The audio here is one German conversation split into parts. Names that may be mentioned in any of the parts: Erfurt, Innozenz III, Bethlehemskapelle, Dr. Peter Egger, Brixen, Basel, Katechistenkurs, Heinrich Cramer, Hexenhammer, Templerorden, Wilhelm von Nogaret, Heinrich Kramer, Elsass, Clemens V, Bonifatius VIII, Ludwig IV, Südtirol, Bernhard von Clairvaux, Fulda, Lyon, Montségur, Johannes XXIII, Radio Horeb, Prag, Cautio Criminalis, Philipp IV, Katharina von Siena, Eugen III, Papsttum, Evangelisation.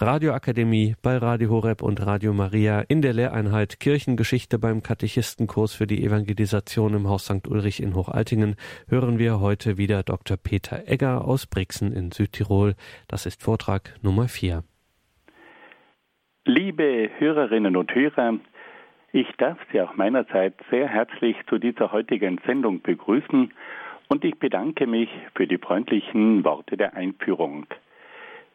Radioakademie bei Radio Horeb und Radio Maria in der Lehreinheit Kirchengeschichte beim Katechistenkurs für die Evangelisation im Haus St. Ulrich in Hochaltingen hören wir heute wieder Dr. Peter Egger aus Brixen in Südtirol. Das ist Vortrag Nummer 4. Liebe Hörerinnen und Hörer, ich darf Sie auch meinerseits sehr herzlich zu dieser heutigen Sendung begrüßen und ich bedanke mich für die freundlichen Worte der Einführung.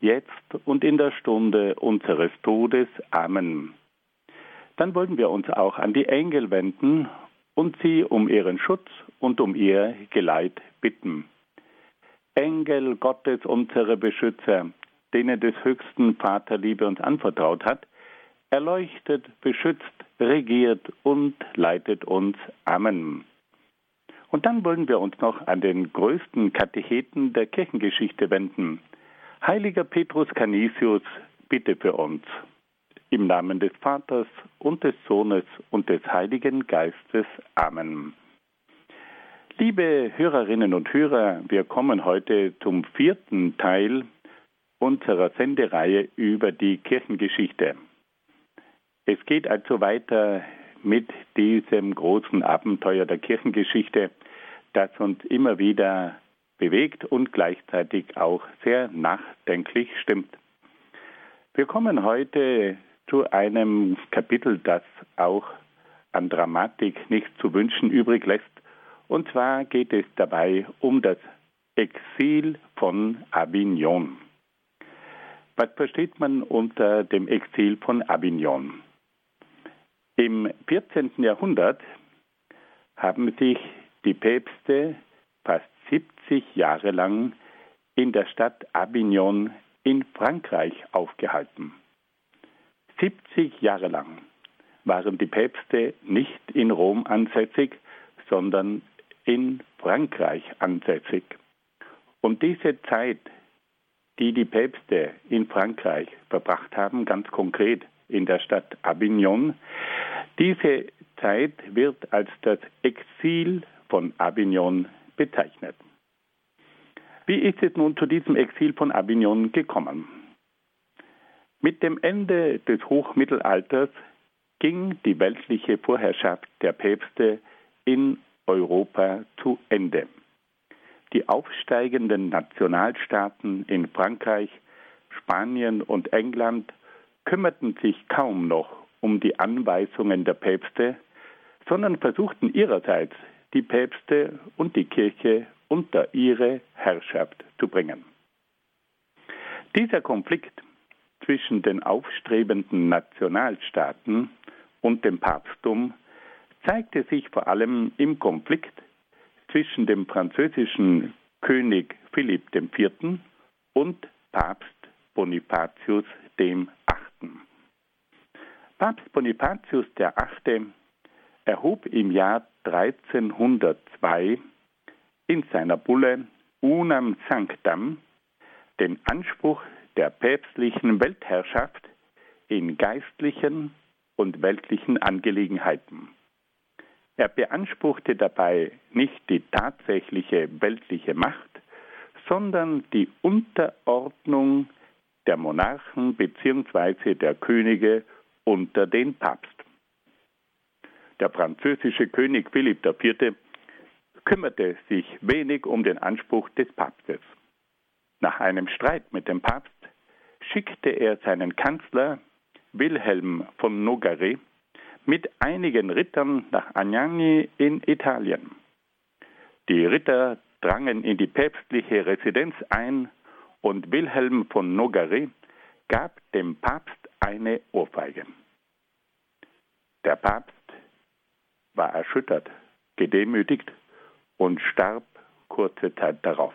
jetzt und in der Stunde unseres Todes. Amen. Dann wollen wir uns auch an die Engel wenden und sie um ihren Schutz und um ihr Geleit bitten. Engel Gottes, unsere Beschützer, denen des höchsten Vaterliebe uns anvertraut hat, erleuchtet, beschützt, regiert und leitet uns. Amen. Und dann wollen wir uns noch an den größten Katecheten der Kirchengeschichte wenden. Heiliger Petrus Canisius, bitte für uns. Im Namen des Vaters und des Sohnes und des Heiligen Geistes. Amen. Liebe Hörerinnen und Hörer, wir kommen heute zum 4. Teil unserer Sendereihe über die Kirchengeschichte. Es geht also weiter mit diesem großen Abenteuer der Kirchengeschichte, das uns immer wieder bewegt und gleichzeitig auch sehr nachdenklich stimmt. Wir kommen heute zu einem Kapitel, das auch an Dramatik nichts zu wünschen übrig lässt. Und zwar geht es dabei um das Exil von Avignon. Was versteht man unter dem Exil von Avignon? Im 14. Jahrhundert haben sich die Päpste fast 70 Jahre lang in der Stadt Avignon in Frankreich aufgehalten. 70 Jahre lang waren die Päpste nicht in Rom ansässig, sondern in Frankreich ansässig. Und diese Zeit, die Päpste in Frankreich verbracht haben, ganz konkret in der Stadt Avignon, diese Zeit wird als das Exil von Avignon bezeichnet. Wie ist es nun zu diesem Exil von Avignon gekommen? Mit dem Ende des Hochmittelalters ging die weltliche Vorherrschaft der Päpste in Europa zu Ende. Die aufsteigenden Nationalstaaten in Frankreich, Spanien und England kümmerten sich kaum noch um die Anweisungen der Päpste, sondern versuchten ihrerseits, die Päpste und die Kirche unter ihre Herrschaft zu bringen. Dieser Konflikt zwischen den aufstrebenden Nationalstaaten und dem Papsttum zeigte sich vor allem im Konflikt zwischen dem französischen König Philipp IV. Und Papst Bonifatius VIII. Papst Bonifatius VIII. Erhob im Jahr 1302 in seiner Bulle Unam Sanctam den Anspruch der päpstlichen Weltherrschaft in geistlichen und weltlichen Angelegenheiten. Er beanspruchte dabei nicht die tatsächliche weltliche Macht, sondern die Unterordnung der Monarchen bzw. der Könige unter den Papst. Der französische König Philipp IV. Kümmerte sich wenig um den Anspruch des Papstes. Nach einem Streit mit dem Papst schickte er seinen Kanzler Wilhelm von Nogaret mit einigen Rittern nach Anagni in Italien. Die Ritter drangen in die päpstliche Residenz ein und Wilhelm von Nogaret gab dem Papst eine Ohrfeige. Der Papst war erschüttert, gedemütigt und starb kurze Zeit darauf.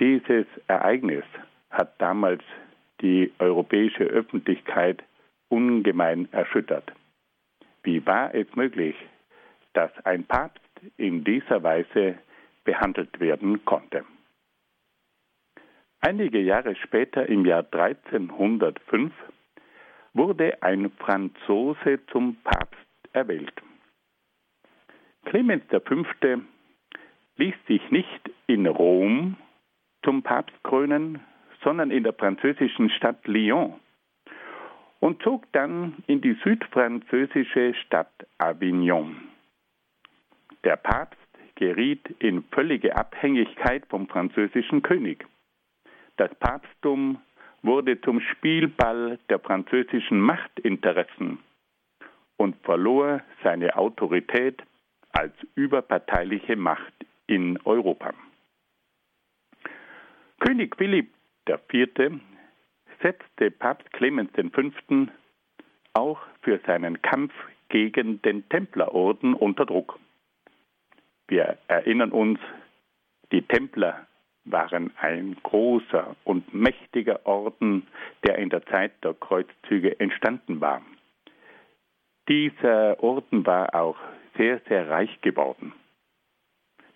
Dieses Ereignis hat damals die europäische Öffentlichkeit ungemein erschüttert. Wie war es möglich, dass ein Papst in dieser Weise behandelt werden konnte? Einige Jahre später, im Jahr 1305, wurde ein Franzose zum Papst erwählt. Clemens V. ließ sich nicht in Rom zum Papst krönen, sondern in der französischen Stadt Lyon und zog dann in die südfranzösische Stadt Avignon. Der Papst geriet in völlige Abhängigkeit vom französischen König. Das Papsttum wurde zum Spielball der französischen Machtinteressen und verlor seine Autorität als überparteiliche Macht in Europa. König Philipp IV. Setzte Papst Clemens V. auch für seinen Kampf gegen den Templerorden unter Druck. Wir erinnern uns, die Templer waren ein großer und mächtiger Orden, der in der Zeit der Kreuzzüge entstanden war. Dieser Orden war auch sehr, sehr reich geworden.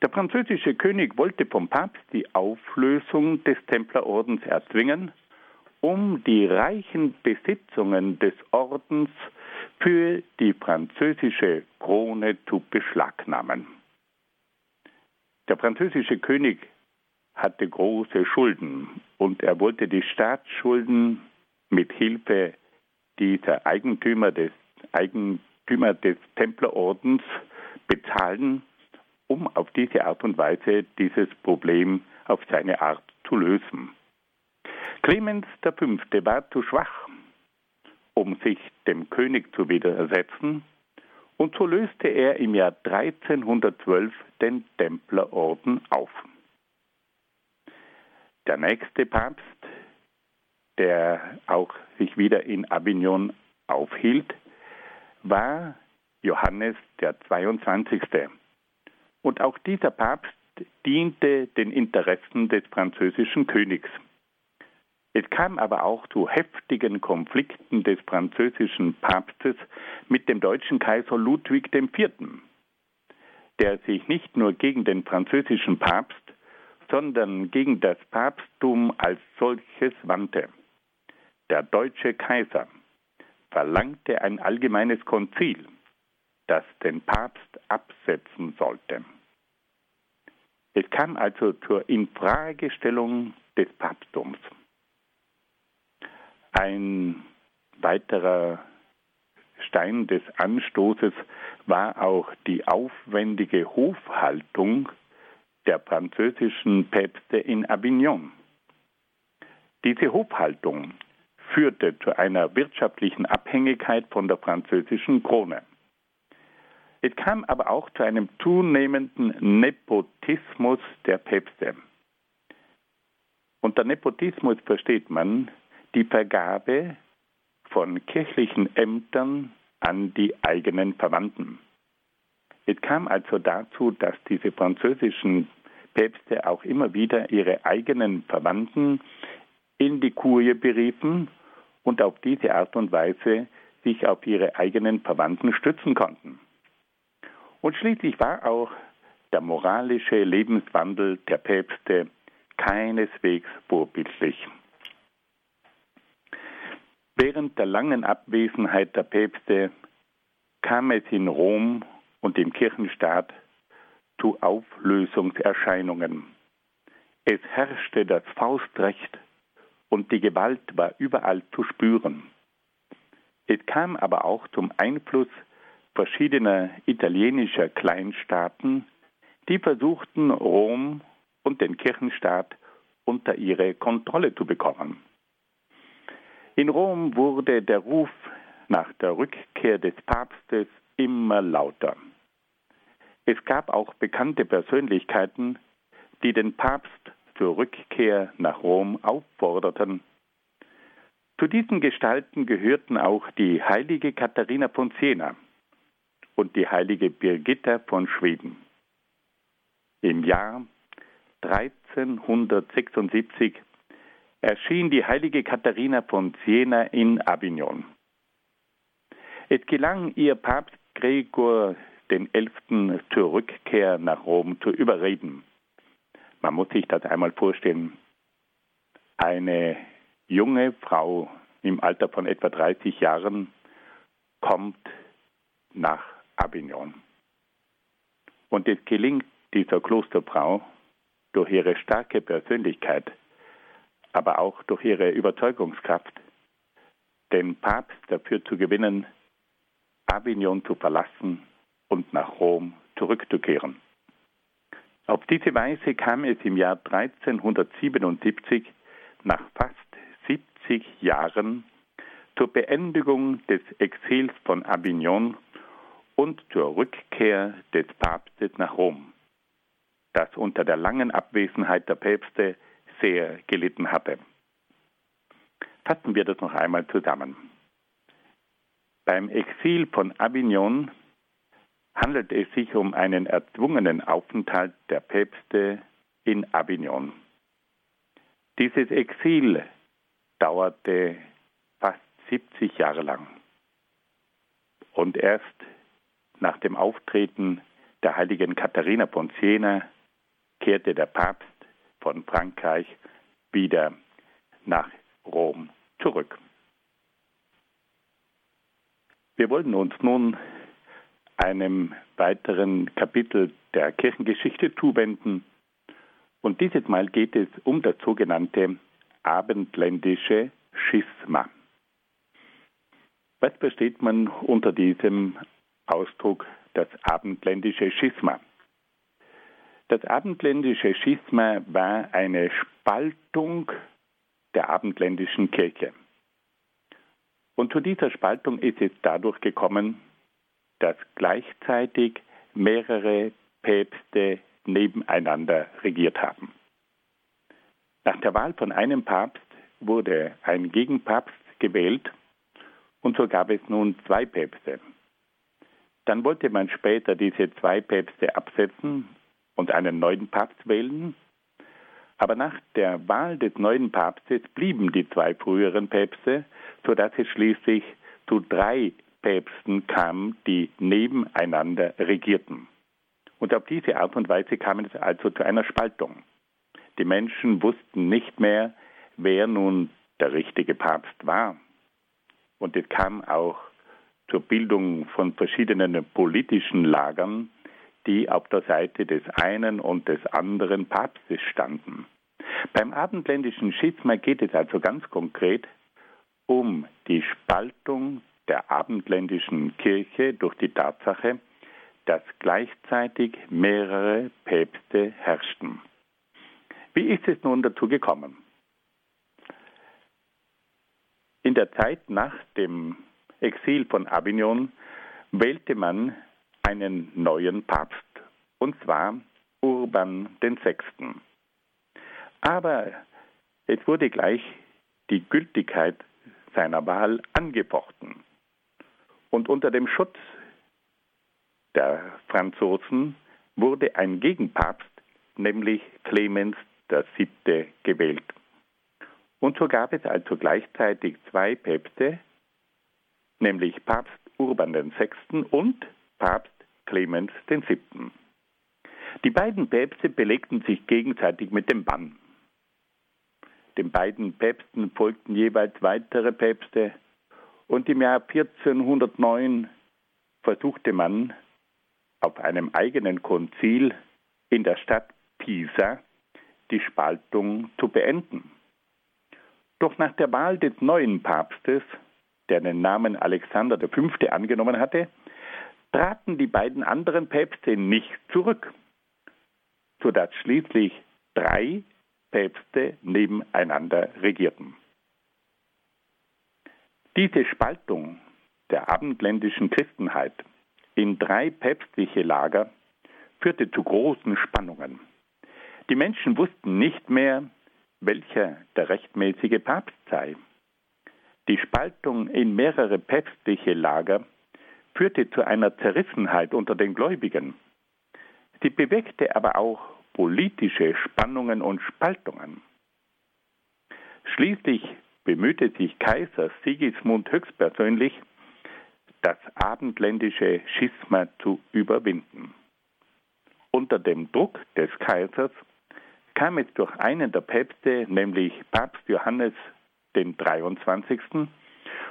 Der französische König wollte vom Papst die Auflösung des Templerordens erzwingen, um die reichen Besitzungen des Ordens für die französische Krone zu beschlagnahmen. Der französische König hatte große Schulden und er wollte die Staatsschulden mit Hilfe dieser Eigentümer des Templerordens bezahlen, um auf diese Art und Weise dieses Problem auf seine Art zu lösen. Clemens V. war zu schwach, um sich dem König zu widersetzen, und so löste er im Jahr 1312 den Templerorden auf. Der nächste Papst, der auch sich wieder in Avignon aufhielt, war Johannes XXII. Und auch dieser Papst diente den Interessen des französischen Königs. Es kam aber auch zu heftigen Konflikten des französischen Papstes mit dem deutschen Kaiser Ludwig IV., der sich nicht nur gegen den französischen Papst, sondern gegen das Papsttum als solches wandte. Der deutsche Kaiser verlangte ein allgemeines Konzil, das den Papst absetzen sollte. Es kam also zur Infragestellung des Papsttums. Ein weiterer Stein des Anstoßes war auch die aufwendige Hofhaltung der französischen Päpste in Avignon. Diese Hofhaltung führte zu einer wirtschaftlichen Abhängigkeit von der französischen Krone. Es kam aber auch zu einem zunehmenden Nepotismus der Päpste. Unter Nepotismus versteht man die Vergabe von kirchlichen Ämtern an die eigenen Verwandten. Es kam also dazu, dass diese französischen Päpste auch immer wieder ihre eigenen Verwandten in die Kurie beriefen und auf diese Art und Weise sich auf ihre eigenen Verwandten stützen konnten. Und schließlich war auch der moralische Lebenswandel der Päpste keineswegs vorbildlich. Während der langen Abwesenheit der Päpste kam es in Rom und im Kirchenstaat zu Auflösungserscheinungen. Es herrschte das Faustrecht und die Gewalt war überall zu spüren. Es kam aber auch zum Einfluss verschiedener italienischer Kleinstaaten, die versuchten, Rom und den Kirchenstaat unter ihre Kontrolle zu bekommen. In Rom wurde der Ruf nach der Rückkehr des Papstes immer lauter. Es gab auch bekannte Persönlichkeiten, die den Papst zur Rückkehr nach Rom aufforderten. Zu diesen Gestalten gehörten auch die heilige Katharina von Siena und die heilige Birgitta von Schweden. Im Jahr 1376 erschien die heilige Katharina von Siena in Avignon. Es gelang ihr, Papst Gregor XI. Zur Rückkehr nach Rom zu überreden. Man muss sich das einmal vorstellen. Eine junge Frau im Alter von etwa 30 Jahren kommt nach Avignon. Und es gelingt dieser Klosterfrau durch ihre starke Persönlichkeit, aber auch durch ihre Überzeugungskraft, den Papst dafür zu gewinnen, Avignon zu verlassen und nach Rom zurückzukehren. Auf diese Weise kam es im Jahr 1377 nach fast 70 Jahren zur Beendigung des Exils von Avignon und zur Rückkehr des Papstes nach Rom, das unter der langen Abwesenheit der Päpste sehr gelitten hatte. Fassen wir das noch einmal zusammen. Beim Exil von Avignon handelt es sich um einen erzwungenen Aufenthalt der Päpste in Avignon. Dieses Exil dauerte fast 70 Jahre lang. Und erst nach dem Auftreten der heiligen Katharina von Siena kehrte der Papst von Frankreich wieder nach Rom zurück. Wir wollen uns nun einem weiteren Kapitel der Kirchengeschichte zuwenden. Und dieses Mal geht es um das sogenannte abendländische Schisma. Was versteht man unter diesem Ausdruck, das abendländische Schisma? Das abendländische Schisma war eine Spaltung der abendländischen Kirche. Und zu dieser Spaltung ist es dadurch gekommen, dass gleichzeitig mehrere Päpste nebeneinander regiert haben. Nach der Wahl von einem Papst wurde ein Gegenpapst gewählt und so gab es nun zwei Päpste. Dann wollte man später diese zwei Päpste absetzen und einen neuen Papst wählen, aber nach der Wahl des neuen Papstes blieben die zwei früheren Päpste, sodass es schließlich zu drei Päpsten kamen, die nebeneinander regierten. Und auf diese Art und Weise kam es also zu einer Spaltung. Die Menschen wussten nicht mehr, wer nun der richtige Papst war. Und es kam auch zur Bildung von verschiedenen politischen Lagern, die auf der Seite des einen und des anderen Papstes standen. Beim abendländischen Schisma geht es also ganz konkret um die Spaltung der abendländischen Kirche durch die Tatsache, dass gleichzeitig mehrere Päpste herrschten. Wie ist es nun dazu gekommen? In der Zeit nach dem Exil von Avignon wählte man einen neuen Papst, und zwar Urban VI. Aber es wurde gleich die Gültigkeit seiner Wahl angefochten. Und unter dem Schutz der Franzosen wurde ein Gegenpapst, nämlich Clemens VII., gewählt. Und so gab es also gleichzeitig zwei Päpste, nämlich Papst Urban VI. Und Papst Clemens VII. Die beiden Päpste belegten sich gegenseitig mit dem Bann. Den beiden Päpsten folgten jeweils weitere Päpste, und im Jahr 1409 versuchte man, auf einem eigenen Konzil in der Stadt Pisa die Spaltung zu beenden. Doch nach der Wahl des neuen Papstes, der den Namen Alexander V. angenommen hatte, traten die beiden anderen Päpste nicht zurück, sodass schließlich drei Päpste nebeneinander regierten. Diese Spaltung der abendländischen Christenheit in drei päpstliche Lager führte zu großen Spannungen. Die Menschen wussten nicht mehr, welcher der rechtmäßige Papst sei. Die Spaltung in mehrere päpstliche Lager führte zu einer Zerrissenheit unter den Gläubigen. Sie bewegte aber auch politische Spannungen und Spaltungen. Schließlich bemühte sich Kaiser Sigismund höchstpersönlich, das abendländische Schisma zu überwinden. Unter dem Druck des Kaisers kam es durch einen der Päpste, nämlich Papst Johannes den 23.,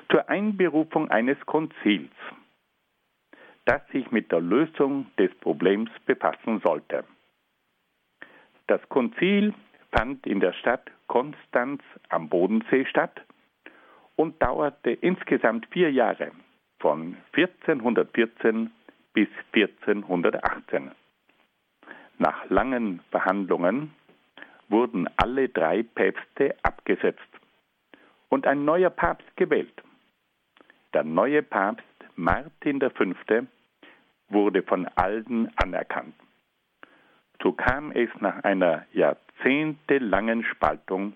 zur Einberufung eines Konzils, das sich mit der Lösung des Problems befassen sollte. Das Konzil fand in der Stadt Konstanz am Bodensee statt und dauerte insgesamt 4 Jahre, von 1414 bis 1418. Nach langen Verhandlungen wurden alle 3 Päpste abgesetzt und ein neuer Papst gewählt. Der neue Papst Martin V. wurde von allen anerkannt. So kam es nach einer jahrzehntelangen Spaltung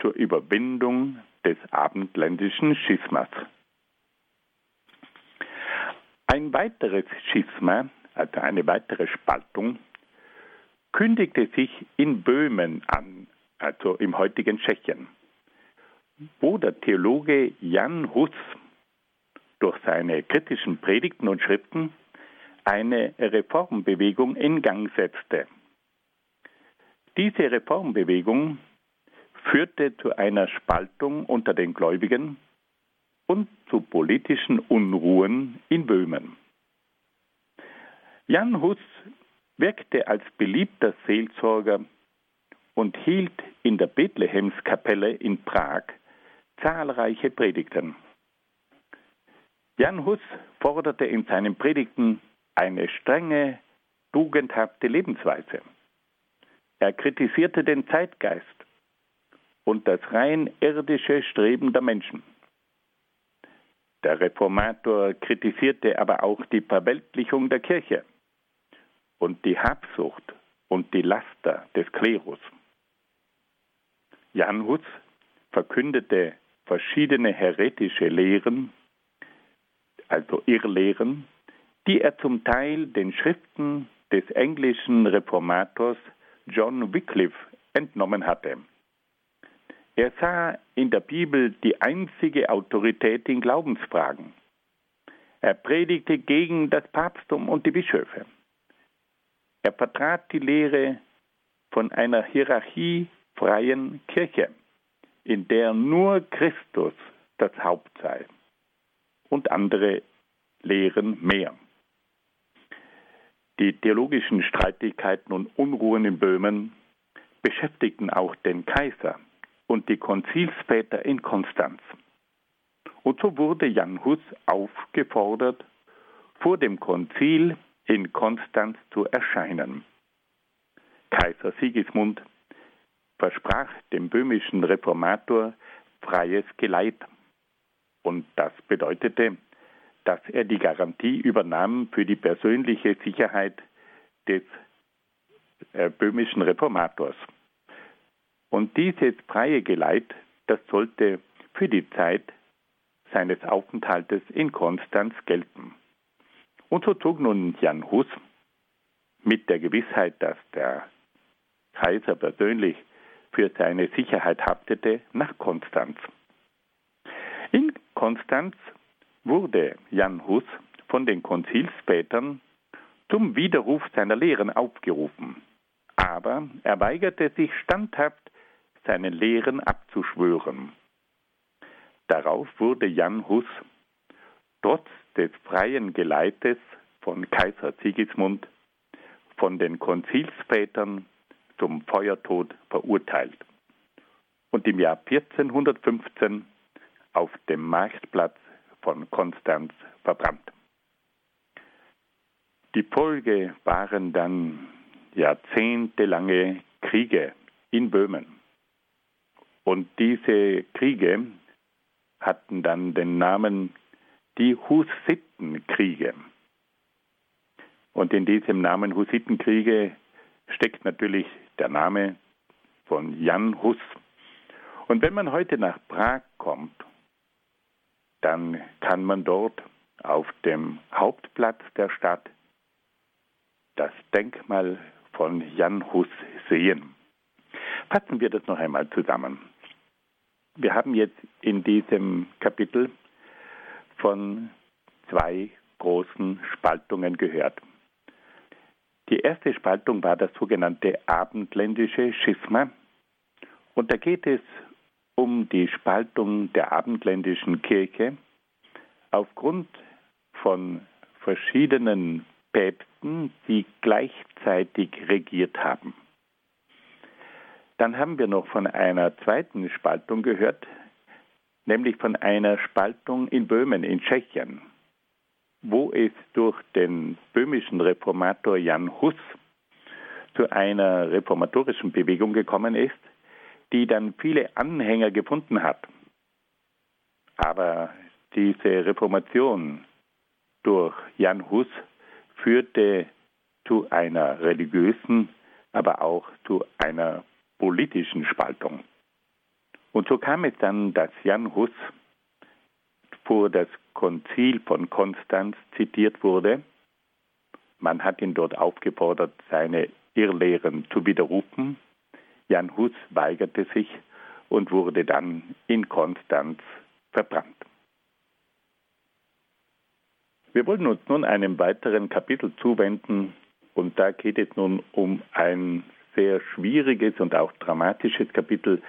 zur Überwindung des abendländischen Schismas. Ein weiteres Schisma, also eine weitere Spaltung, kündigte sich in Böhmen an, also im heutigen Tschechien, wo der Theologe Jan Hus durch seine kritischen Predigten und Schriften eine Reformbewegung in Gang setzte. Diese Reformbewegung führte zu einer Spaltung unter den Gläubigen und zu politischen Unruhen in Böhmen. Jan Hus wirkte als beliebter Seelsorger und hielt in der Bethlehemskapelle in Prag zahlreiche Predigten. Jan Hus forderte in seinen Predigten eine strenge, tugendhafte Lebensweise. Er kritisierte den Zeitgeist und das rein irdische Streben der Menschen. Der Reformator kritisierte aber auch die Verweltlichung der Kirche und die Habsucht und die Laster des Klerus. Jan Hus verkündete verschiedene heretische Lehren, also Irrlehren, die er zum Teil den Schriften des englischen Reformators John Wycliffe entnommen hatte. Er sah in der Bibel die einzige Autorität in Glaubensfragen. Er predigte gegen das Papsttum und die Bischöfe. Er vertrat die Lehre von einer hierarchiefreien Kirche, in der nur Christus das Haupt sei, und andere Lehren mehr. Die theologischen Streitigkeiten und Unruhen in Böhmen beschäftigten auch den Kaiser und die Konzilsväter in Konstanz. Und so wurde Jan Hus aufgefordert, vor dem Konzil in Konstanz zu erscheinen. Kaiser Sigismund versprach dem böhmischen Reformator freies Geleit. Und das bedeutete, dass er die Garantie übernahm für die persönliche Sicherheit des böhmischen Reformators. Und dieses freie Geleit, das sollte für die Zeit seines Aufenthaltes in Konstanz gelten. Und so zog nun Jan Hus mit der Gewissheit, dass der Kaiser persönlich für seine Sicherheit haftete, nach Konstanz. In Konstanz wurde Jan Hus von den Konzilsvätern zum Widerruf seiner Lehren aufgerufen. Aber er weigerte sich standhaft, seine Lehren abzuschwören. Darauf wurde Jan Hus trotz des freien Geleites von Kaiser Sigismund von den Konzilsvätern zum Feuertod verurteilt und im Jahr 1415 auf dem Marktplatz von Konstanz verbrannt. Die Folge waren dann jahrzehntelange Kriege in Böhmen. Und diese Kriege hatten dann den Namen die Hussitenkriege. Und in diesem Namen Hussitenkriege steckt natürlich der Name von Jan Hus. Und wenn man heute nach Prag kommt, dann kann man dort auf dem Hauptplatz der Stadt das Denkmal von Jan Hus sehen. Fassen wir das noch einmal zusammen. Wir haben jetzt in diesem Kapitel von zwei großen Spaltungen gehört. Die erste Spaltung war das sogenannte abendländische Schisma. Und da geht es um die Spaltung der abendländischen Kirche aufgrund von verschiedenen Päpsten, die gleichzeitig regiert haben. Dann haben wir noch von einer zweiten Spaltung gehört, nämlich von einer Spaltung in Böhmen, in Tschechien, wo es durch den böhmischen Reformator Jan Hus zu einer reformatorischen Bewegung gekommen ist, die dann viele Anhänger gefunden hat. Aber diese Reformation durch Jan Hus führte zu einer religiösen, aber auch zu einer politischen Spaltung. Und so kam es dann, dass Jan Hus vor das Konzil von Konstanz zitiert wurde. Man hat ihn dort aufgefordert, seine Irrlehren zu widerrufen. Jan Hus weigerte sich und wurde dann in Konstanz verbrannt. Wir wollen uns nun einem weiteren Kapitel zuwenden, und da geht es nun um ein sehr schwieriges und auch dramatisches Kapitel,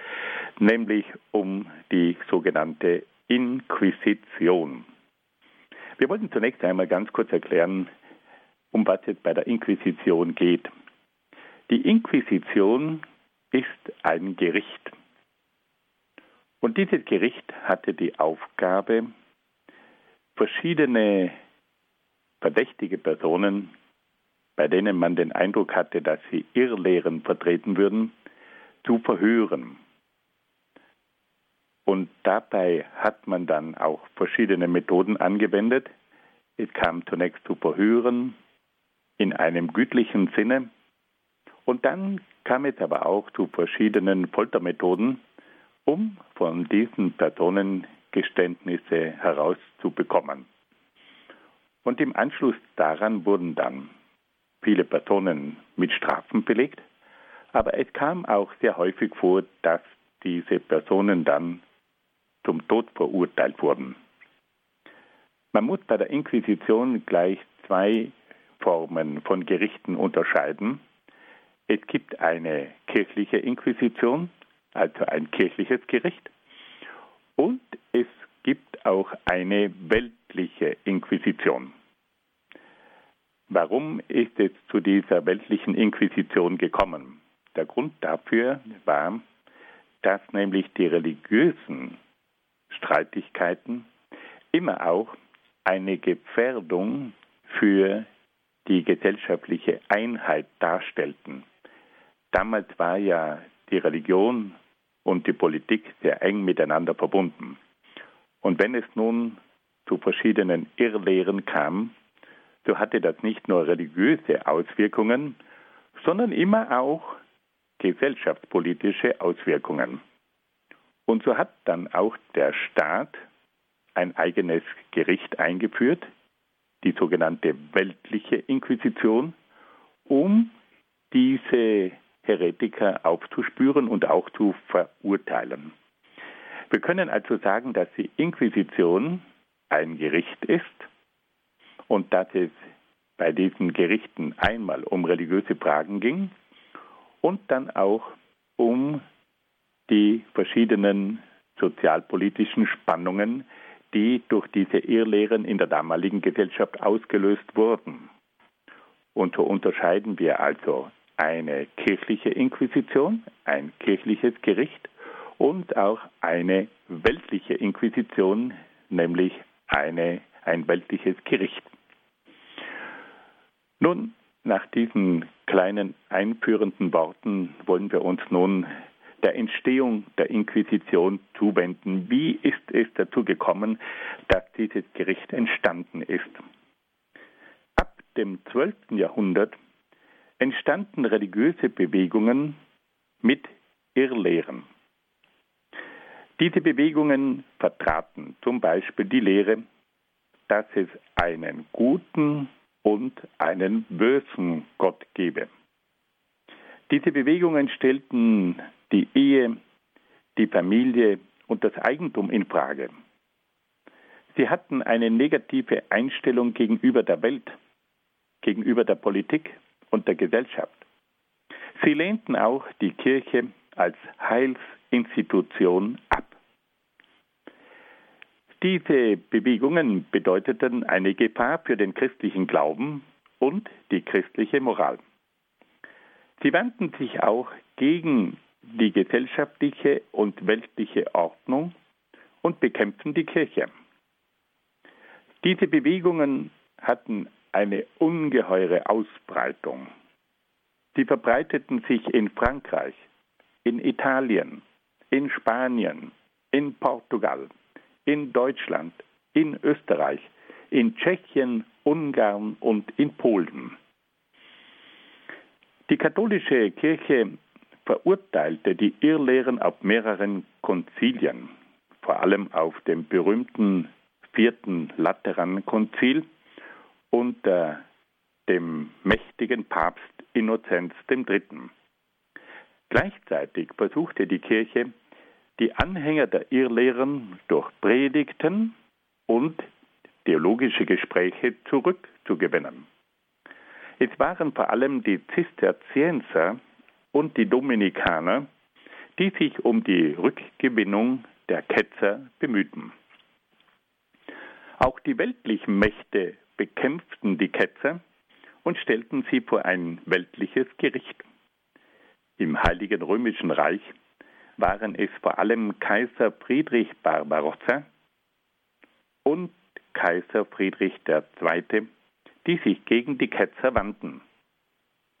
nämlich um die sogenannte Inquisition. Wir wollten zunächst einmal ganz kurz erklären, um was es bei der Inquisition geht. Die Inquisition ist ein Gericht. Und dieses Gericht hatte die Aufgabe, verschiedene verdächtige Personen, bei denen man den Eindruck hatte, dass sie Irrlehren vertreten würden, zu verhören. Und dabei hat man dann auch verschiedene Methoden angewendet. Es kam zunächst zu Verhören in einem gütlichen Sinne. Und dann kam es aber auch zu verschiedenen Foltermethoden, um von diesen Personen Geständnisse herauszubekommen. Und im Anschluss daran wurden dann viele Personen mit Strafen belegt, aber es kam auch sehr häufig vor, dass diese Personen dann zum Tod verurteilt wurden. Man muss bei der Inquisition gleich zwei Formen von Gerichten unterscheiden. Es gibt eine kirchliche Inquisition, also ein kirchliches Gericht, und es gibt auch eine weltliche Inquisition. Warum ist es zu dieser weltlichen Inquisition gekommen? Der Grund dafür war, dass nämlich die religiösen Streitigkeiten immer auch eine Gefährdung für die gesellschaftliche Einheit darstellten. Damals war ja die Religion und die Politik sehr eng miteinander verbunden. Und wenn es nun zu verschiedenen Irrlehren kam, so hatte das nicht nur religiöse Auswirkungen, sondern immer auch gesellschaftspolitische Auswirkungen. Und so hat dann auch der Staat ein eigenes Gericht eingeführt, die sogenannte weltliche Inquisition, um diese Heretiker aufzuspüren und auch zu verurteilen. Wir können also sagen, dass die Inquisition ein Gericht ist und dass es bei diesen Gerichten einmal um religiöse Fragen ging und dann auch um die verschiedenen sozialpolitischen Spannungen, die durch diese Irrlehren in der damaligen Gesellschaft ausgelöst wurden. Und so unterscheiden wir also eine kirchliche Inquisition, ein kirchliches Gericht und auch eine weltliche Inquisition, nämlich ein weltliches Gericht. Nun, nach diesen kleinen einführenden Worten wollen wir uns nun der Entstehung der Inquisition zuwenden. Wie ist es dazu gekommen, dass dieses Gericht entstanden ist? Ab dem 12. Jahrhundert entstanden religiöse Bewegungen mit Irrlehren. Diese Bewegungen vertraten zum Beispiel die Lehre, dass es einen guten und einen bösen Gott gebe. Diese Bewegungen stellten die Ehe, die Familie und das Eigentum in Frage. Sie hatten eine negative Einstellung gegenüber der Welt, gegenüber der Politik und der Gesellschaft. Sie lehnten auch die Kirche als Heilsinstitution ab. Diese Bewegungen bedeuteten eine Gefahr für den christlichen Glauben und die christliche Moral. Sie wandten sich auch gegen die gesellschaftliche und weltliche Ordnung und bekämpften die Kirche. Diese Bewegungen hatten eine ungeheure Ausbreitung. Sie verbreiteten sich in Frankreich, in Italien, in Spanien, in Portugal, in Deutschland, in Österreich, in Tschechien, Ungarn und in Polen. Die katholische Kirche verurteilte die Irrlehren auf mehreren Konzilien, vor allem auf dem berühmten vierten Laterankonzil unter dem mächtigen Papst Innozenz III. Gleichzeitig versuchte die Kirche, die Anhänger der Irrlehren durch Predigten und theologische Gespräche zurückzugewinnen. Es waren vor allem die Zisterzienser und die Dominikaner, die sich um die Rückgewinnung der Ketzer bemühten. Auch die weltlichen Mächte bekämpften die Ketzer und stellten sie vor ein weltliches Gericht. Im Heiligen Römischen Reich waren es vor allem Kaiser Friedrich Barbarossa und Kaiser Friedrich II., die sich gegen die Ketzer wandten.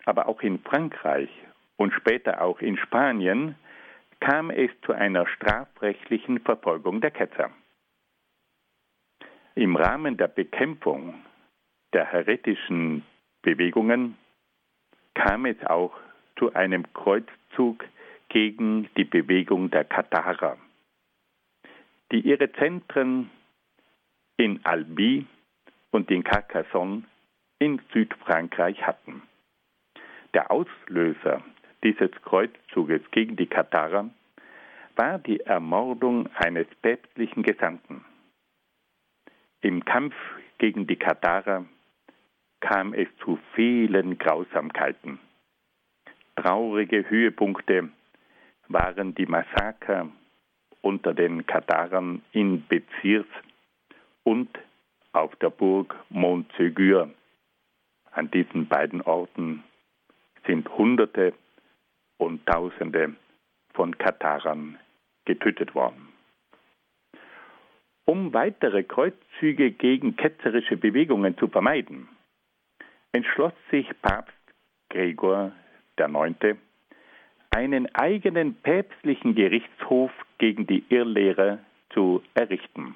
Aber auch in Frankreich und später auch in Spanien kam es zu einer strafrechtlichen Verfolgung der Ketzer. Im Rahmen der Bekämpfung der häretischen Bewegungen kam es auch zu einem Kreuzzug gegen die Bewegung der Katharer, die ihre Zentren in Albi und in Carcassonne in Südfrankreich hatten. Der Auslöser dieses Kreuzzuges gegen die Katharer war die Ermordung eines päpstlichen Gesandten. Im Kampf gegen die Katharer kam es zu vielen Grausamkeiten. Traurige Höhepunkte waren die Massaker unter den Katharern in Bezirs und auf der Burg Montségur. An diesen beiden Orten sind Hunderte und Tausende von Katharern getötet worden. Um weitere Kreuzzüge gegen ketzerische Bewegungen zu vermeiden, entschloss sich Papst Gregor IX., einen eigenen päpstlichen Gerichtshof gegen die Irrlehrer zu errichten.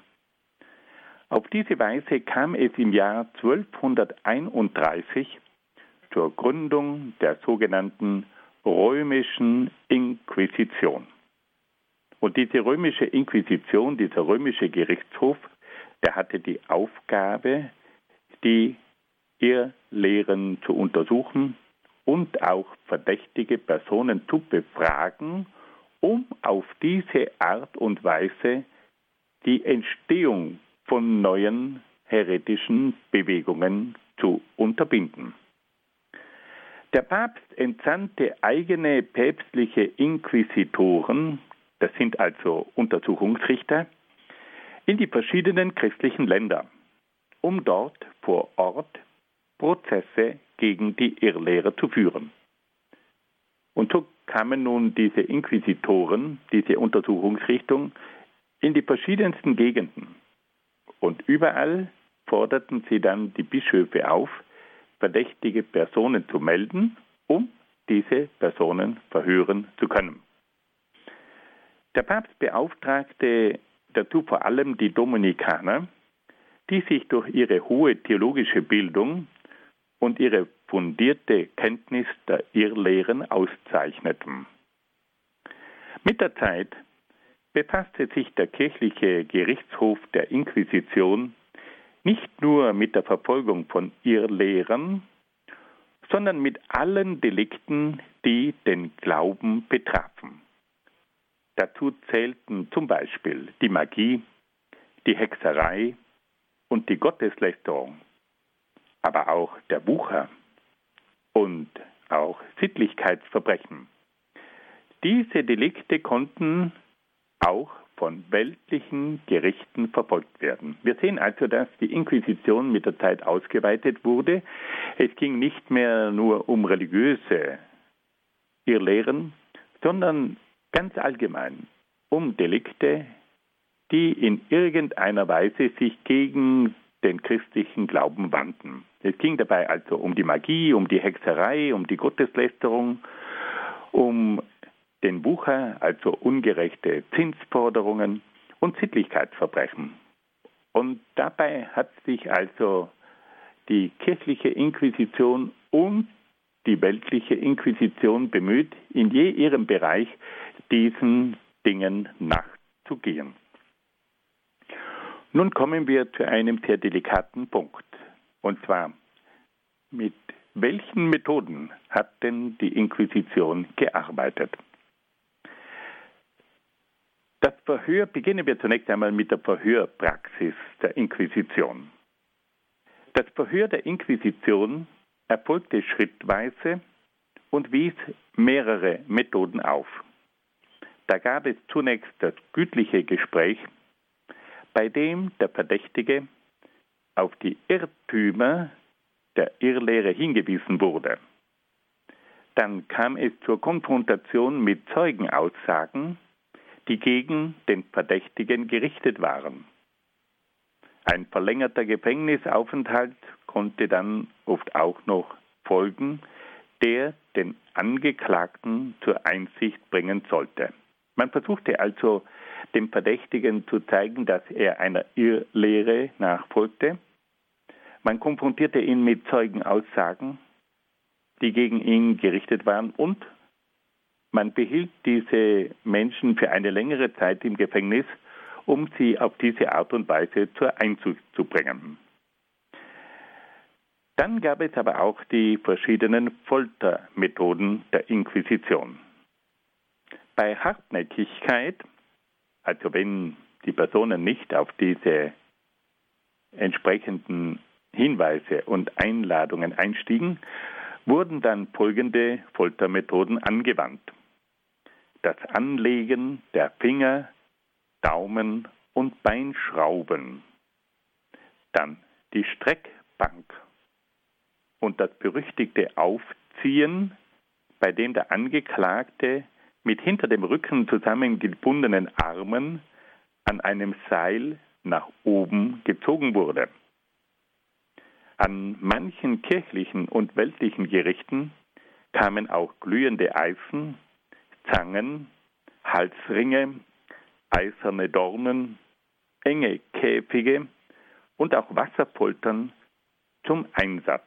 Auf diese Weise kam es im Jahr 1231 zur Gründung der sogenannten römischen Inquisition. Und diese römische Inquisition, dieser römische Gerichtshof, der hatte die Aufgabe, die Irrlehren zu untersuchen und auch verdächtige Personen zu befragen, um auf diese Art und Weise die Entstehung von neuen häretischen Bewegungen zu unterbinden. Der Papst entsandte eigene päpstliche Inquisitoren, das sind also Untersuchungsrichter, in die verschiedenen christlichen Länder, um dort vor Ort Prozesse gegen die Irrlehrer zu führen. Und so kamen nun diese Inquisitoren, diese Untersuchungsrichtung, in die verschiedensten Gegenden. Und überall forderten sie dann die Bischöfe auf, verdächtige Personen zu melden, um diese Personen verhören zu können. Der Papst beauftragte dazu vor allem die Dominikaner, die sich durch ihre hohe theologische Bildung und ihre fundierte Kenntnis der Irrlehren auszeichneten. Mit der Zeit befasste sich der kirchliche Gerichtshof der Inquisition nicht nur mit der Verfolgung von Irrlehrern, sondern mit allen Delikten, die den Glauben betrafen. Dazu zählten zum Beispiel die Magie, die Hexerei und die Gotteslästerung, aber auch der Wucher und auch Sittlichkeitsverbrechen. Diese Delikte konnten auch von weltlichen Gerichten verfolgt werden. Wir sehen also, dass die Inquisition mit der Zeit ausgeweitet wurde. Es ging nicht mehr nur um religiöse Irrlehren, sondern ganz allgemein um Delikte, die in irgendeiner Weise sich gegen den christlichen Glauben wandten. Es ging dabei also um die Magie, um die Hexerei, um die Gotteslästerung, um den Wucher, also ungerechte Zinsforderungen und Sittlichkeitsverbrechen. Und dabei hat sich also die kirchliche Inquisition und die weltliche Inquisition bemüht, in je ihrem Bereich diesen Dingen nachzugehen. Nun kommen wir zu einem sehr delikaten Punkt. Und zwar, mit welchen Methoden hat denn die Inquisition gearbeitet? Beginnen wir zunächst einmal mit der Verhörpraxis der Inquisition. Das Verhör der Inquisition erfolgte schrittweise und wies mehrere Methoden auf. Da gab es zunächst das gütliche Gespräch, bei dem der Verdächtige auf die Irrtümer der Irrlehre hingewiesen wurde. Dann kam es zur Konfrontation mit Zeugenaussagen, die gegen den Verdächtigen gerichtet waren. Ein verlängerter Gefängnisaufenthalt konnte dann oft auch noch folgen, der den Angeklagten zur Einsicht bringen sollte. Man versuchte also, dem Verdächtigen zu zeigen, dass er einer Irrlehre nachfolgte. Man konfrontierte ihn mit Zeugenaussagen, die gegen ihn gerichtet waren, und man behielt diese Menschen für eine längere Zeit im Gefängnis, um sie auf diese Art und Weise zur Einsicht zu bringen. Dann gab es aber auch die verschiedenen Foltermethoden der Inquisition. Bei Hartnäckigkeit, also wenn die Personen nicht auf diese entsprechenden Hinweise und Einladungen einstiegen, wurden dann folgende Foltermethoden angewandt: das Anlegen der Finger, Daumen und Beinschrauben, dann die Streckbank und das berüchtigte Aufziehen, bei dem der Angeklagte mit hinter dem Rücken zusammengebundenen Armen an einem Seil nach oben gezogen wurde. An manchen kirchlichen und weltlichen Gerichten kamen auch glühende Eisen, Zangen, Halsringe, eiserne Dornen, enge Käfige und auch Wasserpoltern zum Einsatz.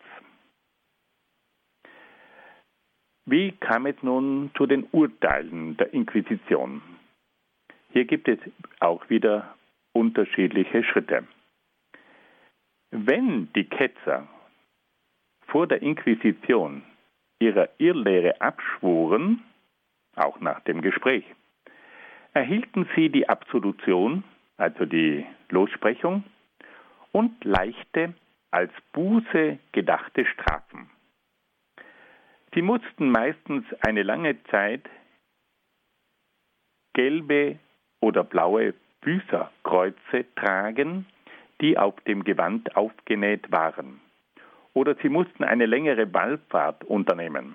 Wie kam es nun zu den Urteilen der Inquisition? Hier gibt es auch wieder unterschiedliche Schritte. Wenn die Ketzer vor der Inquisition ihrer Irrlehre abschworen, auch nach dem Gespräch, erhielten sie die Absolution, also die Lossprechung, und leichte, als Buße gedachte Strafen. Sie mussten meistens eine lange Zeit gelbe oder blaue Büßerkreuze tragen, die auf dem Gewand aufgenäht waren. Oder sie mussten eine längere Wallfahrt unternehmen.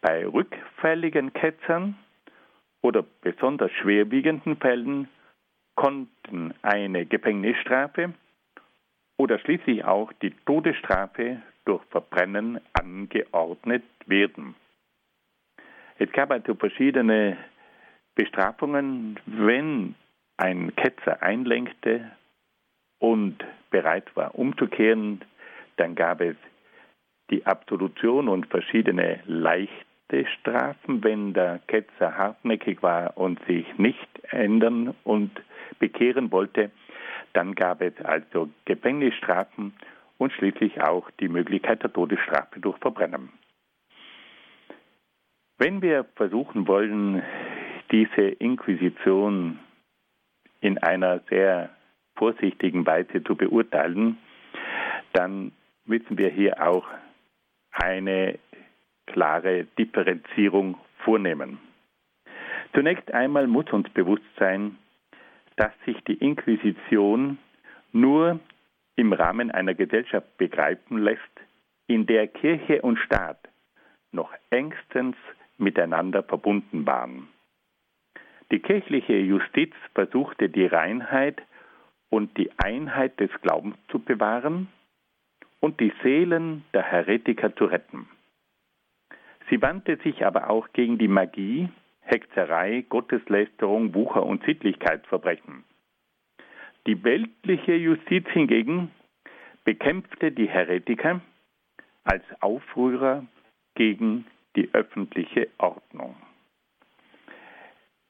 Bei rückfälligen Ketzern oder besonders schwerwiegenden Fällen konnten eine Gefängnisstrafe oder schließlich auch die Todesstrafe durch Verbrennen angeordnet werden. Es gab also verschiedene Bestrafungen, wenn ein Ketzer einlenkte und bereit war umzukehren, dann gab es die Absolution und verschiedene leichte Strafen. Wenn der Ketzer hartnäckig war und sich nicht ändern und bekehren wollte, dann gab es also Gefängnisstrafen und schließlich auch die Möglichkeit der Todesstrafe durch Verbrennen. Wenn wir versuchen wollen, diese Inquisition in einer sehr vorsichtigen Weise zu beurteilen, dann müssen wir hier auch eine klare Differenzierung vornehmen. Zunächst einmal muss uns bewusst sein, dass sich die Inquisition nur im Rahmen einer Gesellschaft begreifen lässt, in der Kirche und Staat noch engstens miteinander verbunden waren. Die kirchliche Justiz versuchte, die Reinheit und die Einheit des Glaubens zu bewahren und die Seelen der Heretiker zu retten. Sie wandte sich aber auch gegen die Magie, Hexerei, Gotteslästerung, Wucher- und Sittlichkeitsverbrechen. Die weltliche Justiz hingegen bekämpfte die Heretiker als Aufrührer gegen die öffentliche Ordnung.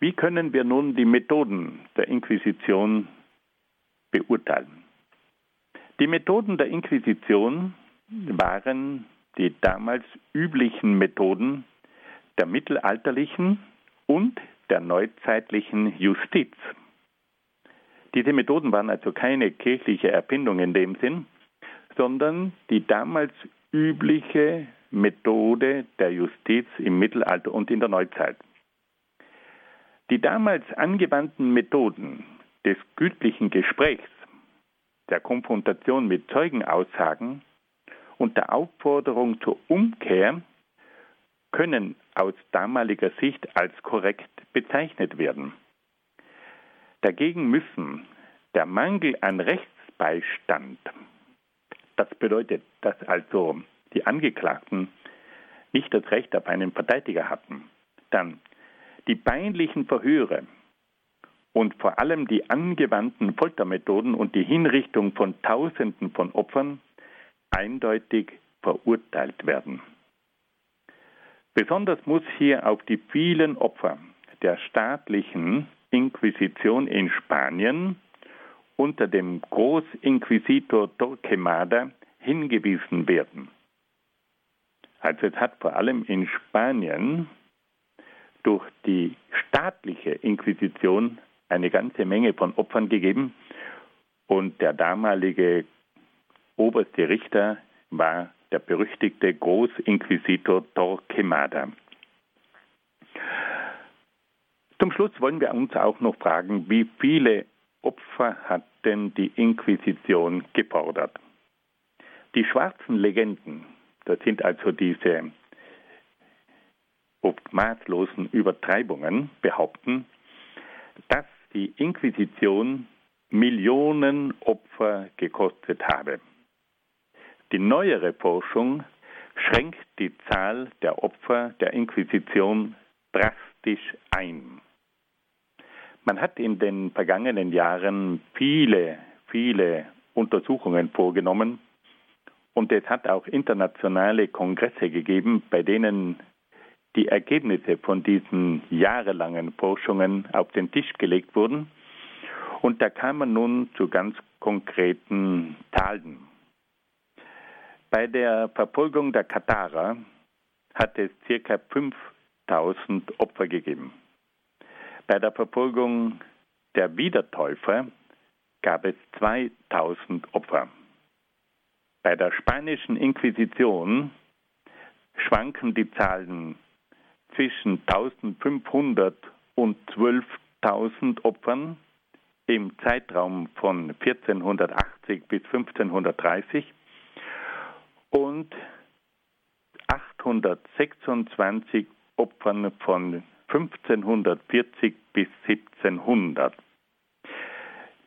Wie können wir nun die Methoden der Inquisition beurteilen? Die Methoden der Inquisition waren die damals üblichen Methoden der mittelalterlichen und der neuzeitlichen Justiz. Diese Methoden waren also keine kirchliche Erfindung in dem Sinn, sondern die damals übliche Methode der Justiz im Mittelalter und in der Neuzeit. Die damals angewandten Methoden des gütlichen Gesprächs, der Konfrontation mit Zeugenaussagen und der Aufforderung zur Umkehr können aus damaliger Sicht als korrekt bezeichnet werden. Dagegen müssen der Mangel an Rechtsbeistand, das bedeutet, dass also die Angeklagten nicht das Recht auf einen Verteidiger hatten, dann die peinlichen Verhöre und vor allem die angewandten Foltermethoden und die Hinrichtung von Tausenden von Opfern eindeutig verurteilt werden. Besonders muss hier auf die vielen Opfer der staatlichen Inquisition in Spanien unter dem Großinquisitor Torquemada hingewiesen werden. Also es hat vor allem in Spanien durch die staatliche Inquisition eine ganze Menge von Opfern gegeben und der damalige oberste Richter war der berüchtigte Großinquisitor Torquemada. Zum Schluss wollen wir uns auch noch fragen, wie viele Opfer hat denn die Inquisition gefordert? Die schwarzen Legenden, das sind also diese oft maßlosen Übertreibungen, behaupten, dass die Inquisition Millionen Opfer gekostet habe. Die neuere Forschung schränkt die Zahl der Opfer der Inquisition drastisch ein. Man hat in den vergangenen Jahren viele Untersuchungen vorgenommen und es hat auch internationale Kongresse gegeben, bei denen die Ergebnisse von diesen jahrelangen Forschungen auf den Tisch gelegt wurden. Und da kam man nun zu ganz konkreten Zahlen. Bei der Verfolgung der Katharer hat es ca. 5.000 Opfer gegeben. Bei der Verfolgung der Wiedertäufer gab es 2.000 Opfer. Bei der spanischen Inquisition schwanken die Zahlen zwischen 1.500 und 12.000 Opfern im Zeitraum von 1480 bis 1530 und 826 Opfern von 1540 bis 1700.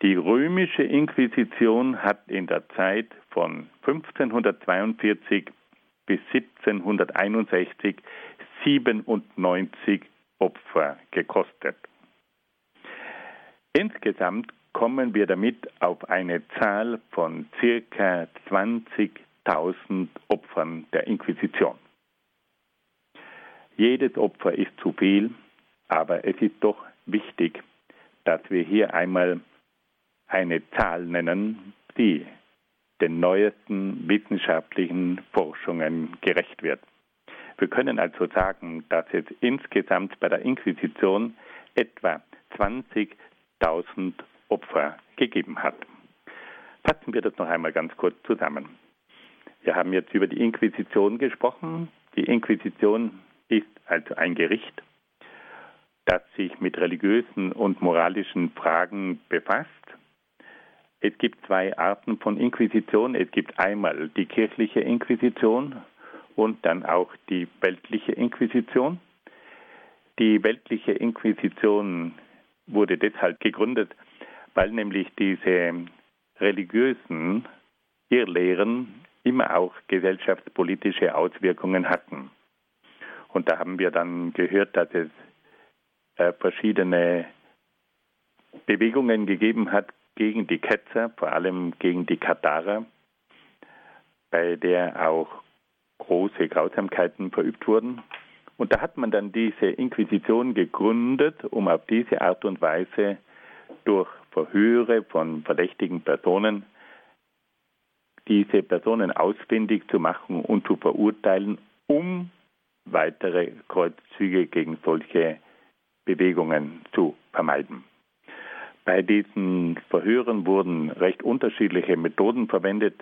Die römische Inquisition hat in der Zeit von 1542 bis 1761 97 Opfer gekostet. Insgesamt kommen wir damit auf eine Zahl von ca. 20.000 Opfern der Inquisition. Jedes Opfer ist zu viel, aber es ist doch wichtig, dass wir hier einmal eine Zahl nennen, die den neuesten wissenschaftlichen Forschungen gerecht wird. Wir können also sagen, dass es insgesamt bei der Inquisition etwa 20.000 Opfer gegeben hat. Fassen wir das noch einmal ganz kurz zusammen. Wir haben jetzt über die Inquisition gesprochen. Die Inquisition ist also ein Gericht, das sich mit religiösen und moralischen Fragen befasst. Es gibt zwei Arten von Inquisition. Es gibt einmal die kirchliche Inquisition und dann auch die weltliche Inquisition. Die weltliche Inquisition wurde deshalb gegründet, weil nämlich diese religiösen Irrlehren immer auch gesellschaftspolitische Auswirkungen hatten. Und da haben wir dann gehört, dass es verschiedene Bewegungen gegeben hat gegen die Ketzer, vor allem gegen die Katharer, bei der auch große Grausamkeiten verübt wurden. Und da hat man dann diese Inquisition gegründet, um auf diese Art und Weise durch Verhöre von verdächtigen Personen diese Personen ausfindig zu machen und zu verurteilen, um weitere Kreuzzüge gegen solche Bewegungen zu vermeiden. Bei diesen Verhören wurden recht unterschiedliche Methoden verwendet.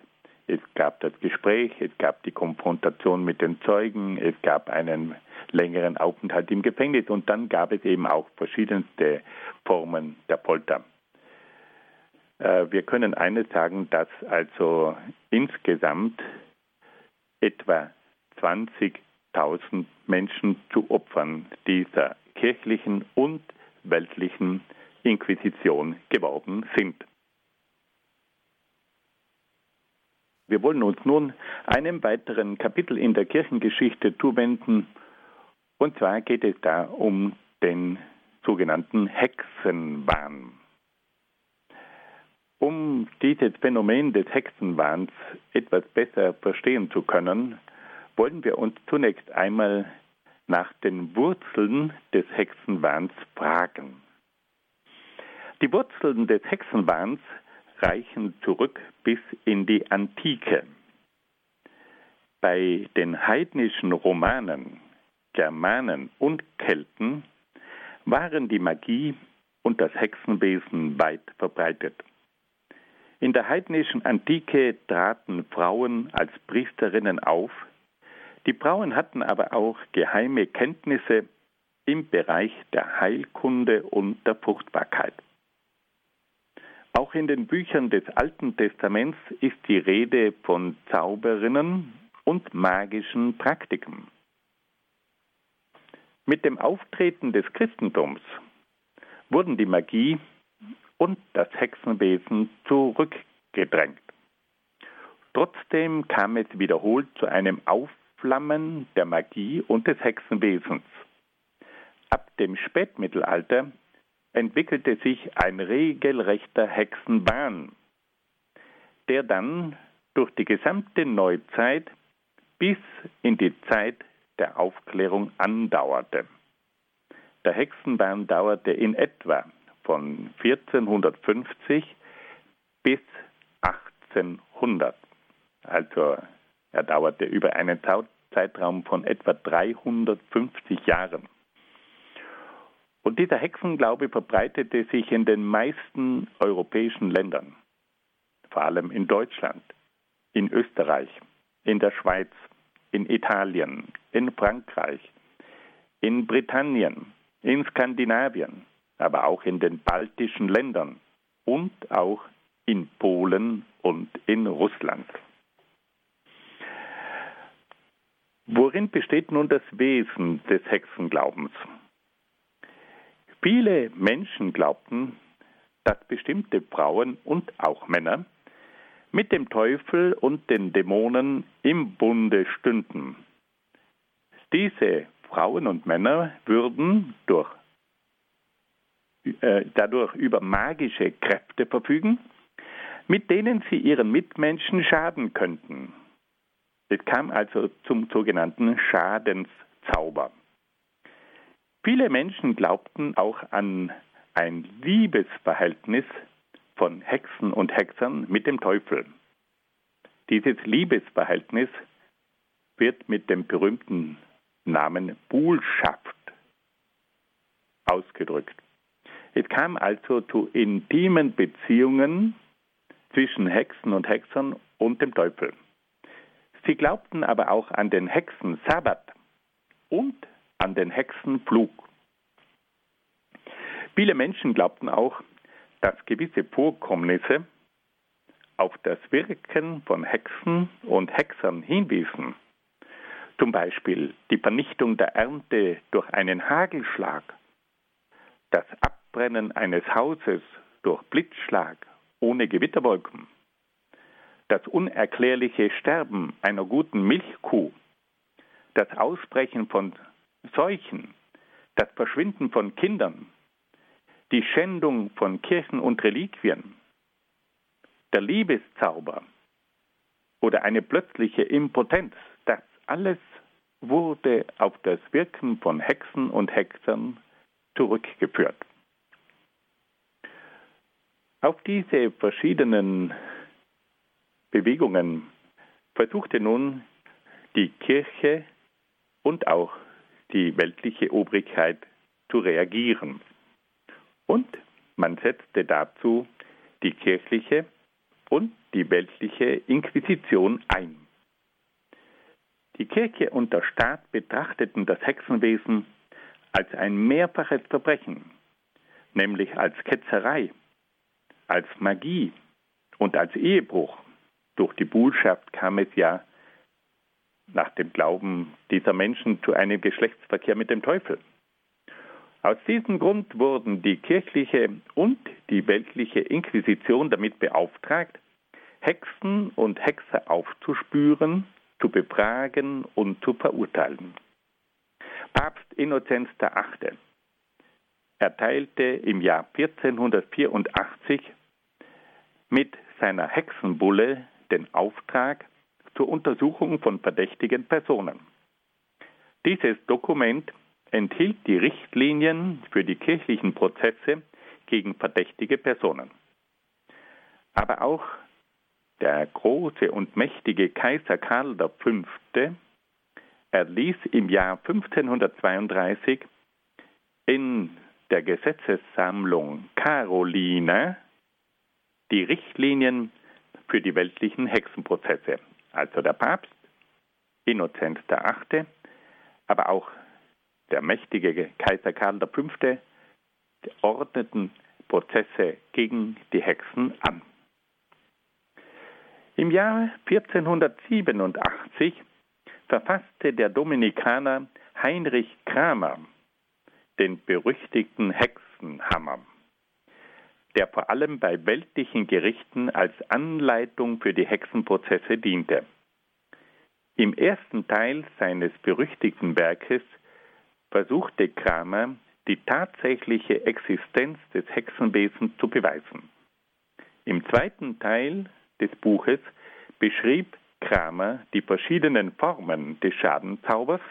Es gab das Gespräch, es gab die Konfrontation mit den Zeugen, es gab einen längeren Aufenthalt im Gefängnis und dann gab es eben auch verschiedenste Formen der Folter. Wir können eines sagen, dass also insgesamt etwa 20.000 Menschen zu Opfern dieser kirchlichen und weltlichen Inquisition geworden sind. Wir wollen uns nun einem weiteren Kapitel in der Kirchengeschichte zuwenden, und zwar geht es da um den sogenannten Hexenwahn. Um dieses Phänomen des Hexenwahns etwas besser verstehen zu können, wollen wir uns zunächst einmal nach den Wurzeln des Hexenwahns fragen. Die Wurzeln des Hexenwahns reichen zurück bis in die Antike. Bei den heidnischen Romanen, Germanen und Kelten waren die Magie und das Hexenwesen weit verbreitet. In der heidnischen Antike traten Frauen als Priesterinnen auf. Die Frauen hatten aber auch geheime Kenntnisse im Bereich der Heilkunde und der Fruchtbarkeit. Auch in den Büchern des Alten Testaments ist die Rede von Zauberinnen und magischen Praktiken. Mit dem Auftreten des Christentums wurden die Magie und das Hexenwesen zurückgedrängt. Trotzdem kam es wiederholt zu einem Aufflammen der Magie und des Hexenwesens. Ab dem Spätmittelalter entwickelte sich ein regelrechter Hexenwahn, der dann durch die gesamte Neuzeit bis in die Zeit der Aufklärung andauerte. Der Hexenwahn dauerte in etwa von 1450 bis 1800. Also er dauerte über einen Zeitraum von etwa 350 Jahren. Und dieser Hexenglaube verbreitete sich in den meisten europäischen Ländern, vor allem in Deutschland, in Österreich, in der Schweiz, in Italien, in Frankreich, in Britannien, in Skandinavien, aber auch in den baltischen Ländern und auch in Polen und in Russland. Worin besteht nun das Wesen des Hexenglaubens? Viele Menschen glaubten, dass bestimmte Frauen und auch Männer mit dem Teufel und den Dämonen im Bunde stünden. Diese Frauen und Männer würden durch dadurch über magische Kräfte verfügen, mit denen sie ihren Mitmenschen schaden könnten. Es kam also zum sogenannten Schadenszauber. Viele Menschen glaubten auch an ein Liebesverhältnis von Hexen und Hexern mit dem Teufel. Dieses Liebesverhältnis wird mit dem berühmten Namen Buhlschaft ausgedrückt. Es kam also zu intimen Beziehungen zwischen Hexen und Hexern und dem Teufel. Sie glaubten aber auch an den Hexensabbat und an den Hexenflug. Viele Menschen glaubten auch, dass gewisse Vorkommnisse auf das Wirken von Hexen und Hexern hinwiesen. Zum Beispiel die Vernichtung der Ernte durch einen Hagelschlag, das Abbrennen eines Hauses durch Blitzschlag ohne Gewitterwolken, das unerklärliche Sterben einer guten Milchkuh, das Ausbrechen von Seuchen, das Verschwinden von Kindern, die Schändung von Kirchen und Reliquien, der Liebeszauber oder eine plötzliche Impotenz, das alles wurde auf das Wirken von Hexen und Hexern zurückgeführt. Auf diese verschiedenen Bewegungen versuchte nun die Kirche und auch die weltliche Obrigkeit zu reagieren. Und man setzte dazu die kirchliche und die weltliche Inquisition ein. Die Kirche und der Staat betrachteten das Hexenwesen als ein mehrfaches Verbrechen, nämlich als Ketzerei, als Magie und als Ehebruch. Durch die Buhlschaft kam es ja nach dem Glauben dieser Menschen zu einem Geschlechtsverkehr mit dem Teufel. Aus diesem Grund wurden die kirchliche und die weltliche Inquisition damit beauftragt, Hexen und Hexer aufzuspüren, zu befragen und zu verurteilen. Papst Innozenz VIII. Erteilte im Jahr 1484 mit seiner Hexenbulle den Auftrag zur Untersuchung von verdächtigen Personen. Dieses Dokument enthielt die Richtlinien für die kirchlichen Prozesse gegen verdächtige Personen. Aber auch der große und mächtige Kaiser Karl V. erließ im Jahr 1532 in der Gesetzessammlung Carolina die Richtlinien für die weltlichen Hexenprozesse. Also der Papst, Innozenz VIII., aber auch der mächtige Kaiser Karl V. ordneten Prozesse gegen die Hexen an. Im Jahr 1487 verfasste der Dominikaner Heinrich Cramer den berüchtigten Hexenhammer, der vor allem bei weltlichen Gerichten als Anleitung für die Hexenprozesse diente. Im ersten Teil seines berüchtigten Werkes versuchte Cramer, die tatsächliche Existenz des Hexenwesens zu beweisen. Im zweiten Teil des Buches beschrieb Cramer die verschiedenen Formen des Schadenzaubers,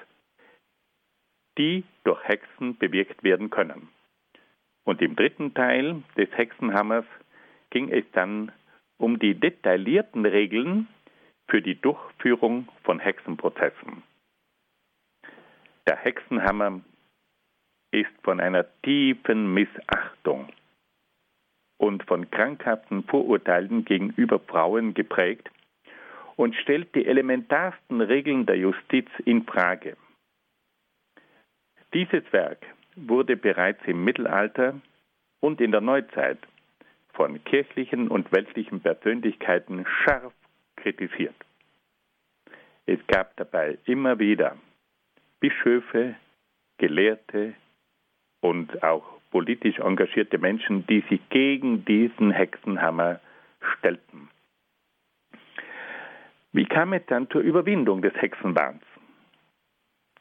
die durch Hexen bewirkt werden können. Und im dritten Teil des Hexenhammers ging es dann um die detaillierten Regeln für die Durchführung von Hexenprozessen. Der Hexenhammer ist von einer tiefen Missachtung und von krankhaften Vorurteilen gegenüber Frauen geprägt und stellt die elementarsten Regeln der Justiz in Frage. Dieses Werk wurde bereits im Mittelalter und in der Neuzeit von kirchlichen und weltlichen Persönlichkeiten scharf kritisiert. Es gab dabei immer wieder Bischöfe, Gelehrte und auch politisch engagierte Menschen, die sich gegen diesen Hexenhammer stellten. Wie kam es dann zur Überwindung des Hexenwahns?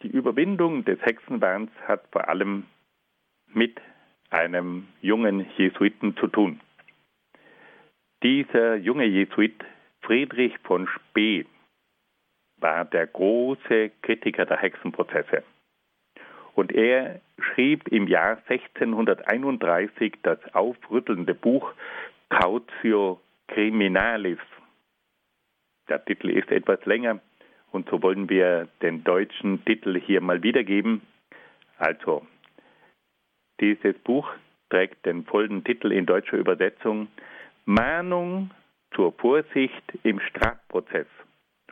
Die Überwindung des Hexenwahns hat vor allem mit einem jungen Jesuiten zu tun. Dieser junge Jesuit, Friedrich von Spee, war der große Kritiker der Hexenprozesse. Und er schrieb im Jahr 1631 das aufrüttelnde Buch Cautio Criminalis. Der Titel ist etwas länger und so wollen wir den deutschen Titel hier mal wiedergeben. Also, dieses Buch trägt den vollen Titel in deutscher Übersetzung Mahnung zur Vorsicht im Strafprozess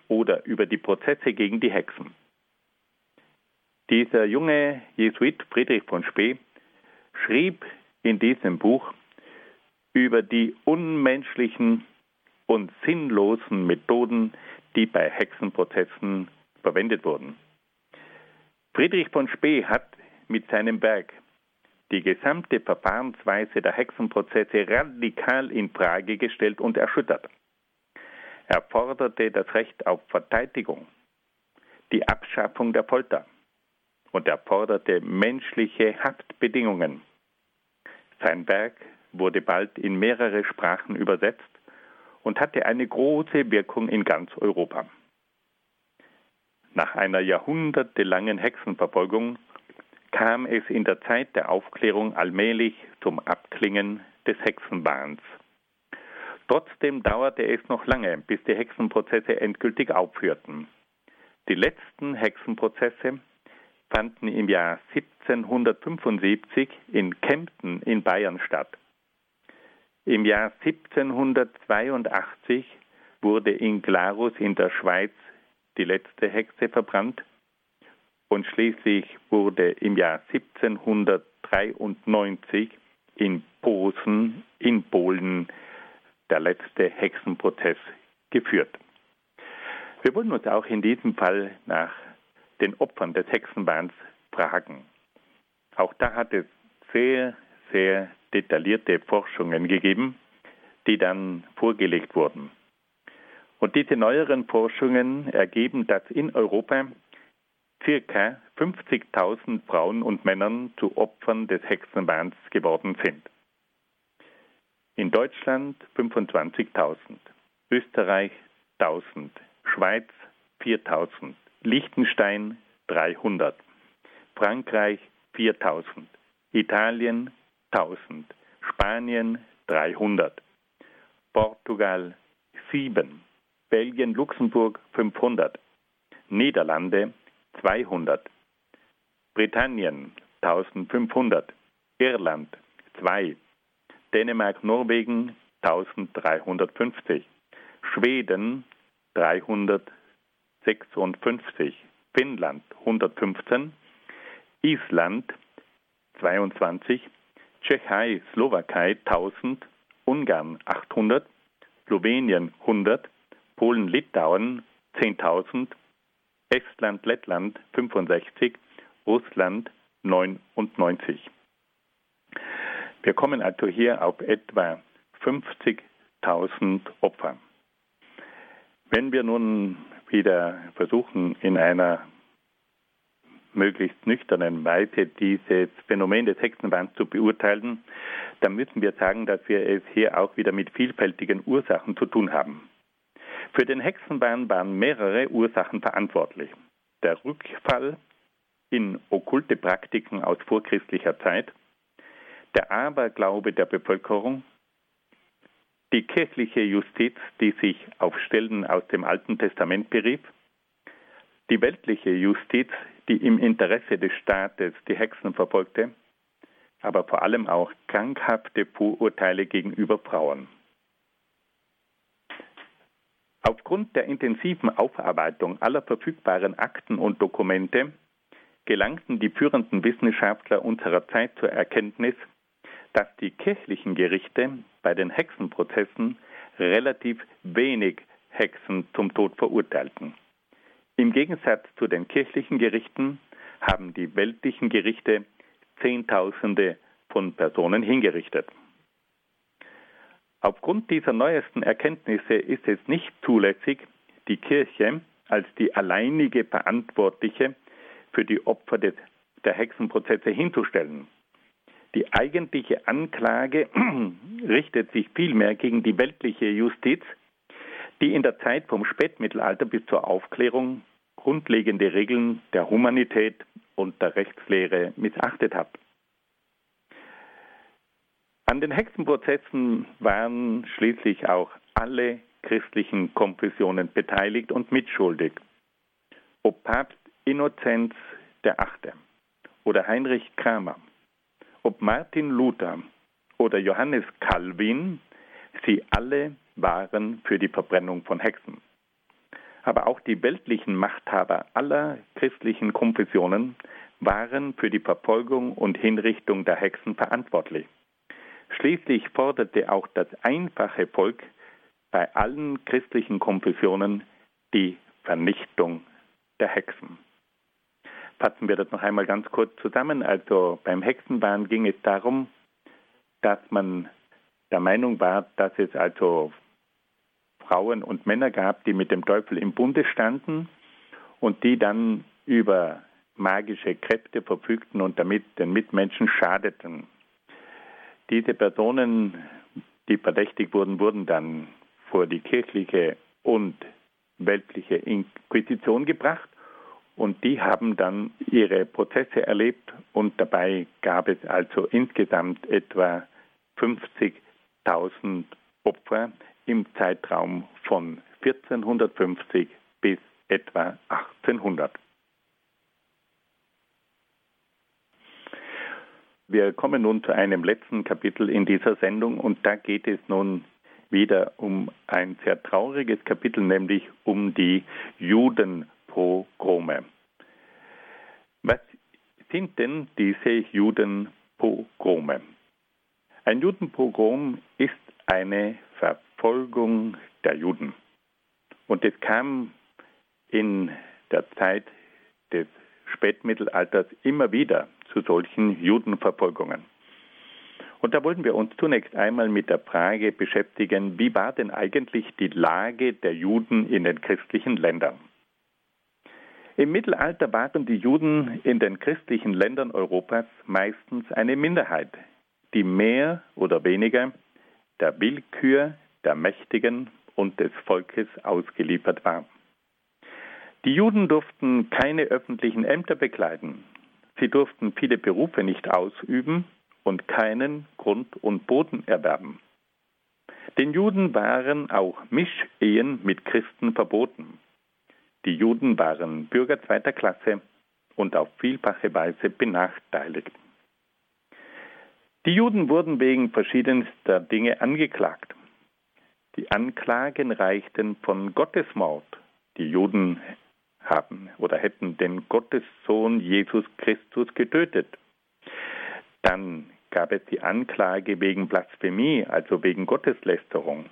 oder über die Prozesse gegen die Hexen. Dieser junge Jesuit Friedrich von Spee schrieb in diesem Buch über die unmenschlichen und sinnlosen Methoden, die bei Hexenprozessen verwendet wurden. Friedrich von Spee hat mit seinem Werk die gesamte Verfahrensweise der Hexenprozesse radikal in Frage gestellt und erschüttert. Er forderte das Recht auf Verteidigung, die Abschaffung der Folter und er forderte menschliche Haftbedingungen. Sein Werk wurde bald in mehrere Sprachen übersetzt und hatte eine große Wirkung in ganz Europa. Nach einer jahrhundertelangen Hexenverfolgung kam es in der Zeit der Aufklärung allmählich zum Abklingen des Hexenwahns. Trotzdem dauerte es noch lange, bis die Hexenprozesse endgültig aufhörten. Die letzten Hexenprozesse fanden im Jahr 1775 in Kempten in Bayern statt. Im Jahr 1782 wurde in Glarus in der Schweiz die letzte Hexe verbrannt und schließlich wurde im Jahr 1793 in Posen in Polen der letzte Hexenprozess geführt. Wir wollen uns auch in diesem Fall nach den Opfern des Hexenwahns fragen. Auch da hat es sehr, sehr detaillierte Forschungen gegeben, die dann vorgelegt wurden. Und diese neueren Forschungen ergeben, dass in Europa ca. 50.000 Frauen und Männern zu Opfern des Hexenwahns geworden sind. In Deutschland 25.000, Österreich 1.000, Schweiz 4.000, Liechtenstein 300, Frankreich 4.000, Italien 1.000, Spanien 300, Portugal 7, Belgien, Luxemburg 500, Niederlande 200, Britannien 1500, Irland 2, Dänemark, Norwegen 1350, Schweden 356, Finnland 115, Island 22, Tschechei, Slowakei 1000, Ungarn 800, Slowenien 100, Polen, Litauen 10.000, Estland, Lettland 65, Russland 99. Wir kommen also hier auf etwa 50.000 Opfer. Wenn wir nun wieder versuchen, in einer möglichst nüchternen Weise dieses Phänomen des Hexenwahns zu beurteilen, dann müssen wir sagen, dass wir es hier auch wieder mit vielfältigen Ursachen zu tun haben. Für den Hexenwahn waren mehrere Ursachen verantwortlich. Der Rückfall in okkulte Praktiken aus vorchristlicher Zeit, der Aberglaube der Bevölkerung, die kirchliche Justiz, die sich auf Stellen aus dem Alten Testament berief, die weltliche Justiz, die im Interesse des Staates die Hexen verfolgte, aber vor allem auch krankhafte Vorurteile gegenüber Frauen. Aufgrund der intensiven Aufarbeitung aller verfügbaren Akten und Dokumente gelangten die führenden Wissenschaftler unserer Zeit zur Erkenntnis, dass die kirchlichen Gerichte bei den Hexenprozessen relativ wenig Hexen zum Tod verurteilten. Im Gegensatz zu den kirchlichen Gerichten haben die weltlichen Gerichte Zehntausende von Personen hingerichtet. Aufgrund dieser neuesten Erkenntnisse ist es nicht zulässig, die Kirche als die alleinige Verantwortliche für die Opfer der Hexenprozesse hinzustellen. Die eigentliche Anklage richtet sich vielmehr gegen die weltliche Justiz, die in der Zeit vom Spätmittelalter bis zur Aufklärung grundlegende Regeln der Humanität und der Rechtslehre missachtet hat. An den Hexenprozessen waren schließlich auch alle christlichen Konfessionen beteiligt und mitschuldig. Ob Papst Innozenz VIII. Oder Heinrich Kramer, ob Martin Luther oder Johannes Calvin, sie alle waren für die Verbrennung von Hexen. Aber auch die weltlichen Machthaber aller christlichen Konfessionen waren für die Verfolgung und Hinrichtung der Hexen verantwortlich. Schließlich forderte auch das einfache Volk bei allen christlichen Konfessionen die Vernichtung der Hexen. Fassen wir das noch einmal ganz kurz zusammen. Also beim Hexenwahn ging es darum, dass man der Meinung war, dass es also Frauen und Männer gab, die mit dem Teufel im Bunde standen und die dann über magische Kräfte verfügten und damit den Mitmenschen schadeten. Diese Personen, die verdächtigt wurden, wurden dann vor die kirchliche und weltliche Inquisition gebracht und die haben dann ihre Prozesse erlebt und dabei gab es also insgesamt etwa 50.000 Opfer im Zeitraum von 1450 bis etwa 1800. Wir kommen nun zu einem letzten Kapitel in dieser Sendung und da geht es nun wieder um ein sehr trauriges Kapitel, nämlich um die Judenpogrome. Was sind denn diese Judenpogrome? Ein Judenpogrom ist eine Verfolgung der Juden. Und es kam in der Zeit des Spätmittelalters immer wieder zu solchen Judenverfolgungen. Und da wollten wir uns zunächst einmal mit der Frage beschäftigen, wie war denn eigentlich die Lage der Juden in den christlichen Ländern? Im Mittelalter waren die Juden in den christlichen Ländern Europas meistens eine Minderheit, die mehr oder weniger der Willkür der Mächtigen und des Volkes ausgeliefert war. Die Juden durften keine öffentlichen Ämter bekleiden. Sie durften viele Berufe nicht ausüben und keinen Grund und Boden erwerben. Den Juden waren auch Mischehen mit Christen verboten. Die Juden waren Bürger zweiter Klasse und auf vielfache Weise benachteiligt. Die Juden wurden wegen verschiedenster Dinge angeklagt. Die Anklagen reichten von Gottesmord. Die Juden haben oder hätten den Gottessohn Jesus Christus getötet. Dann gab es die Anklage wegen Blasphemie, also wegen Gotteslästerung.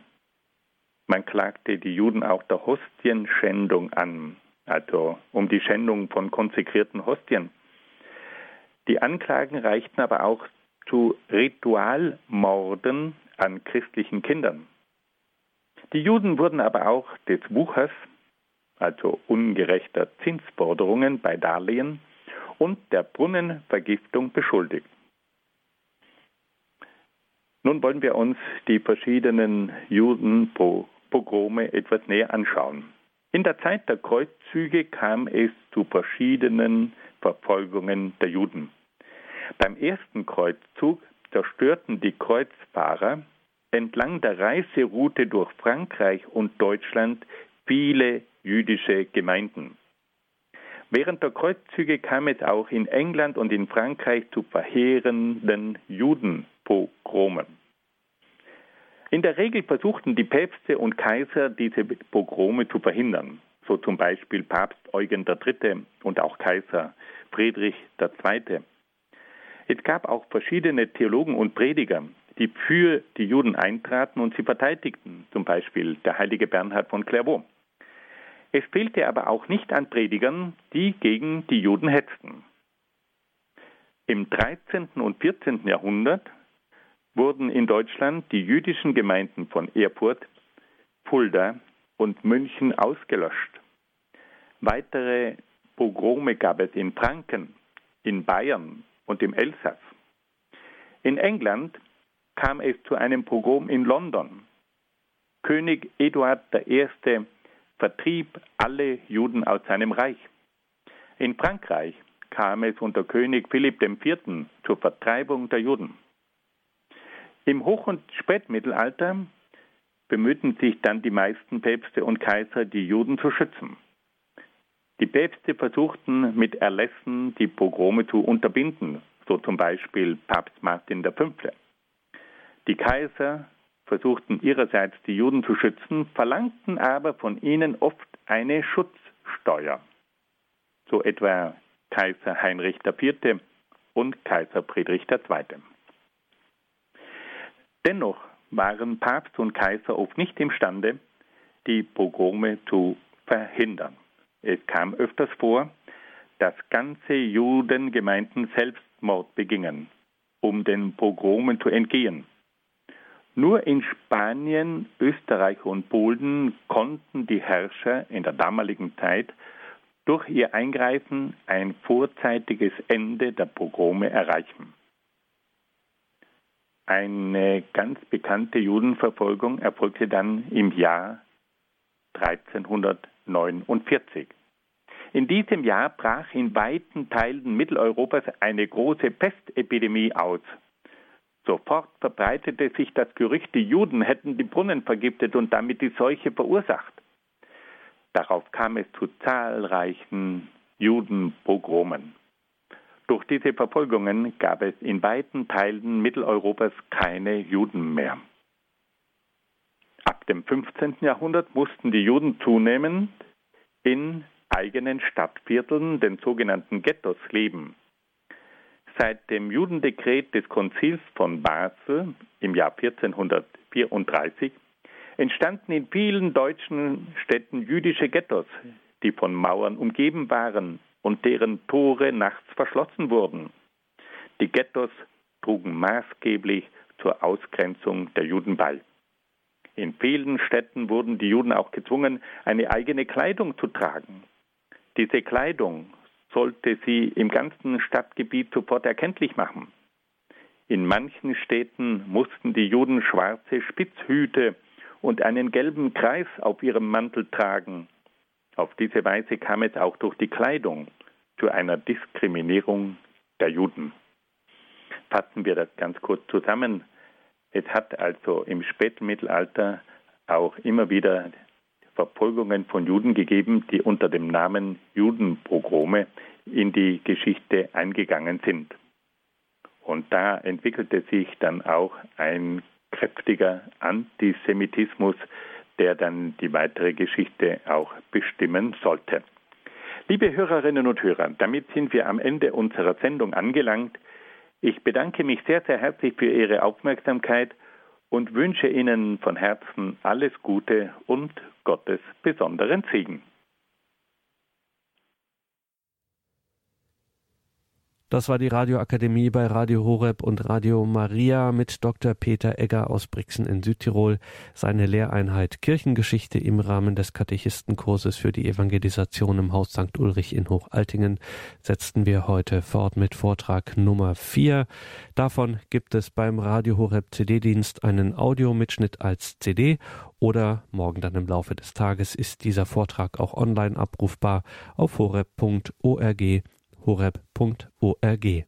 Man klagte die Juden auch der Hostienschändung an, also um die Schändung von konsekrierten Hostien. Die Anklagen reichten aber auch zu Ritualmorden an christlichen Kindern. Die Juden wurden aber auch des Wuchers, also ungerechter Zinsforderungen bei Darlehen und der Brunnenvergiftung beschuldigt. Nun wollen wir uns die verschiedenen Judenpogrome etwas näher anschauen. In der Zeit der Kreuzzüge kam es zu verschiedenen Verfolgungen der Juden. Beim ersten Kreuzzug zerstörten die Kreuzfahrer entlang der Reiseroute durch Frankreich und Deutschland viele jüdische Gemeinden. Während der Kreuzzüge kam es auch in England und in Frankreich zu verheerenden Judenpogromen. In der Regel versuchten die Päpste und Kaiser, diese Pogrome zu verhindern, so zum Beispiel Papst Eugen III. Und auch Kaiser Friedrich II. Es gab auch verschiedene Theologen und Prediger, die für die Juden eintraten und sie verteidigten, zum Beispiel der heilige Bernhard von Clairvaux. Es fehlte aber auch nicht an Predigern, die gegen die Juden hetzten. Im 13. und 14. Jahrhundert wurden in Deutschland die jüdischen Gemeinden von Erfurt, Fulda und München ausgelöscht. Weitere Pogrome gab es in Franken, in Bayern und im Elsass. In England kam es zu einem Pogrom in London. König Eduard I. vertrieb alle Juden aus seinem Reich. In Frankreich kam es unter König Philipp IV. Zur Vertreibung der Juden. Im Hoch- und Spätmittelalter bemühten sich dann die meisten Päpste und Kaiser, die Juden zu schützen. Die Päpste versuchten mit Erlässen die Pogrome zu unterbinden, so zum Beispiel Papst Martin V. Die Kaiser versuchten ihrerseits, die Juden zu schützen, verlangten aber von ihnen oft eine Schutzsteuer. So etwa Kaiser Heinrich IV. Und Kaiser Friedrich II. Dennoch waren Papst und Kaiser oft nicht imstande, die Pogrome zu verhindern. Es kam öfters vor, dass ganze Judengemeinden Selbstmord begingen, um den Pogromen zu entgehen. Nur in Spanien, Österreich und Polen konnten die Herrscher in der damaligen Zeit durch ihr Eingreifen ein vorzeitiges Ende der Pogrome erreichen. Eine ganz bekannte Judenverfolgung erfolgte dann im Jahr 1349. In diesem Jahr brach in weiten Teilen Mitteleuropas eine große Pestepidemie aus. Sofort verbreitete sich das Gerücht, die Juden hätten die Brunnen vergiftet und damit die Seuche verursacht. Darauf kam es zu zahlreichen Judenpogromen. Durch diese Verfolgungen gab es in weiten Teilen Mitteleuropas keine Juden mehr. Ab dem 15. Jahrhundert mussten die Juden zunehmend in eigenen Stadtvierteln, den sogenannten Ghettos, leben. Seit dem Judendekret des Konzils von Basel im Jahr 1434 entstanden in vielen deutschen Städten jüdische Ghettos, die von Mauern umgeben waren und deren Tore nachts verschlossen wurden. Die Ghettos trugen maßgeblich zur Ausgrenzung der Juden bei. In vielen Städten wurden die Juden auch gezwungen, eine eigene Kleidung zu tragen. Diese Kleidung sollte sie im ganzen Stadtgebiet sofort erkenntlich machen. In manchen Städten mussten die Juden schwarze Spitzhüte und einen gelben Kreis auf ihrem Mantel tragen. Auf diese Weise kam es auch durch die Kleidung zu einer Diskriminierung der Juden. Fassen wir das ganz kurz zusammen. Es hat also im Spätmittelalter auch immer wieder Verfolgungen von Juden gegeben, die unter dem Namen Judenpogrome in die Geschichte eingegangen sind. Und da entwickelte sich dann auch ein kräftiger Antisemitismus, der dann die weitere Geschichte auch bestimmen sollte. Liebe Hörerinnen und Hörer, damit sind wir am Ende unserer Sendung angelangt. Ich bedanke mich sehr, sehr herzlich für Ihre Aufmerksamkeit und wünsche Ihnen von Herzen alles Gute und Gottes besonderen Segen. Das war die Radioakademie bei Radio Horeb und Radio Maria mit Dr. Peter Egger aus Brixen in Südtirol. Seine Lehreinheit Kirchengeschichte im Rahmen des Katechistenkurses für die Evangelisation im Haus St. Ulrich in Hochaltingen setzten wir heute fort mit Vortrag Nummer 4. Davon gibt es beim Radio Horeb CD-Dienst einen Audiomitschnitt als CD. Oder morgen dann im Laufe des Tages ist dieser Vortrag auch online abrufbar auf horeb.org. horeb.org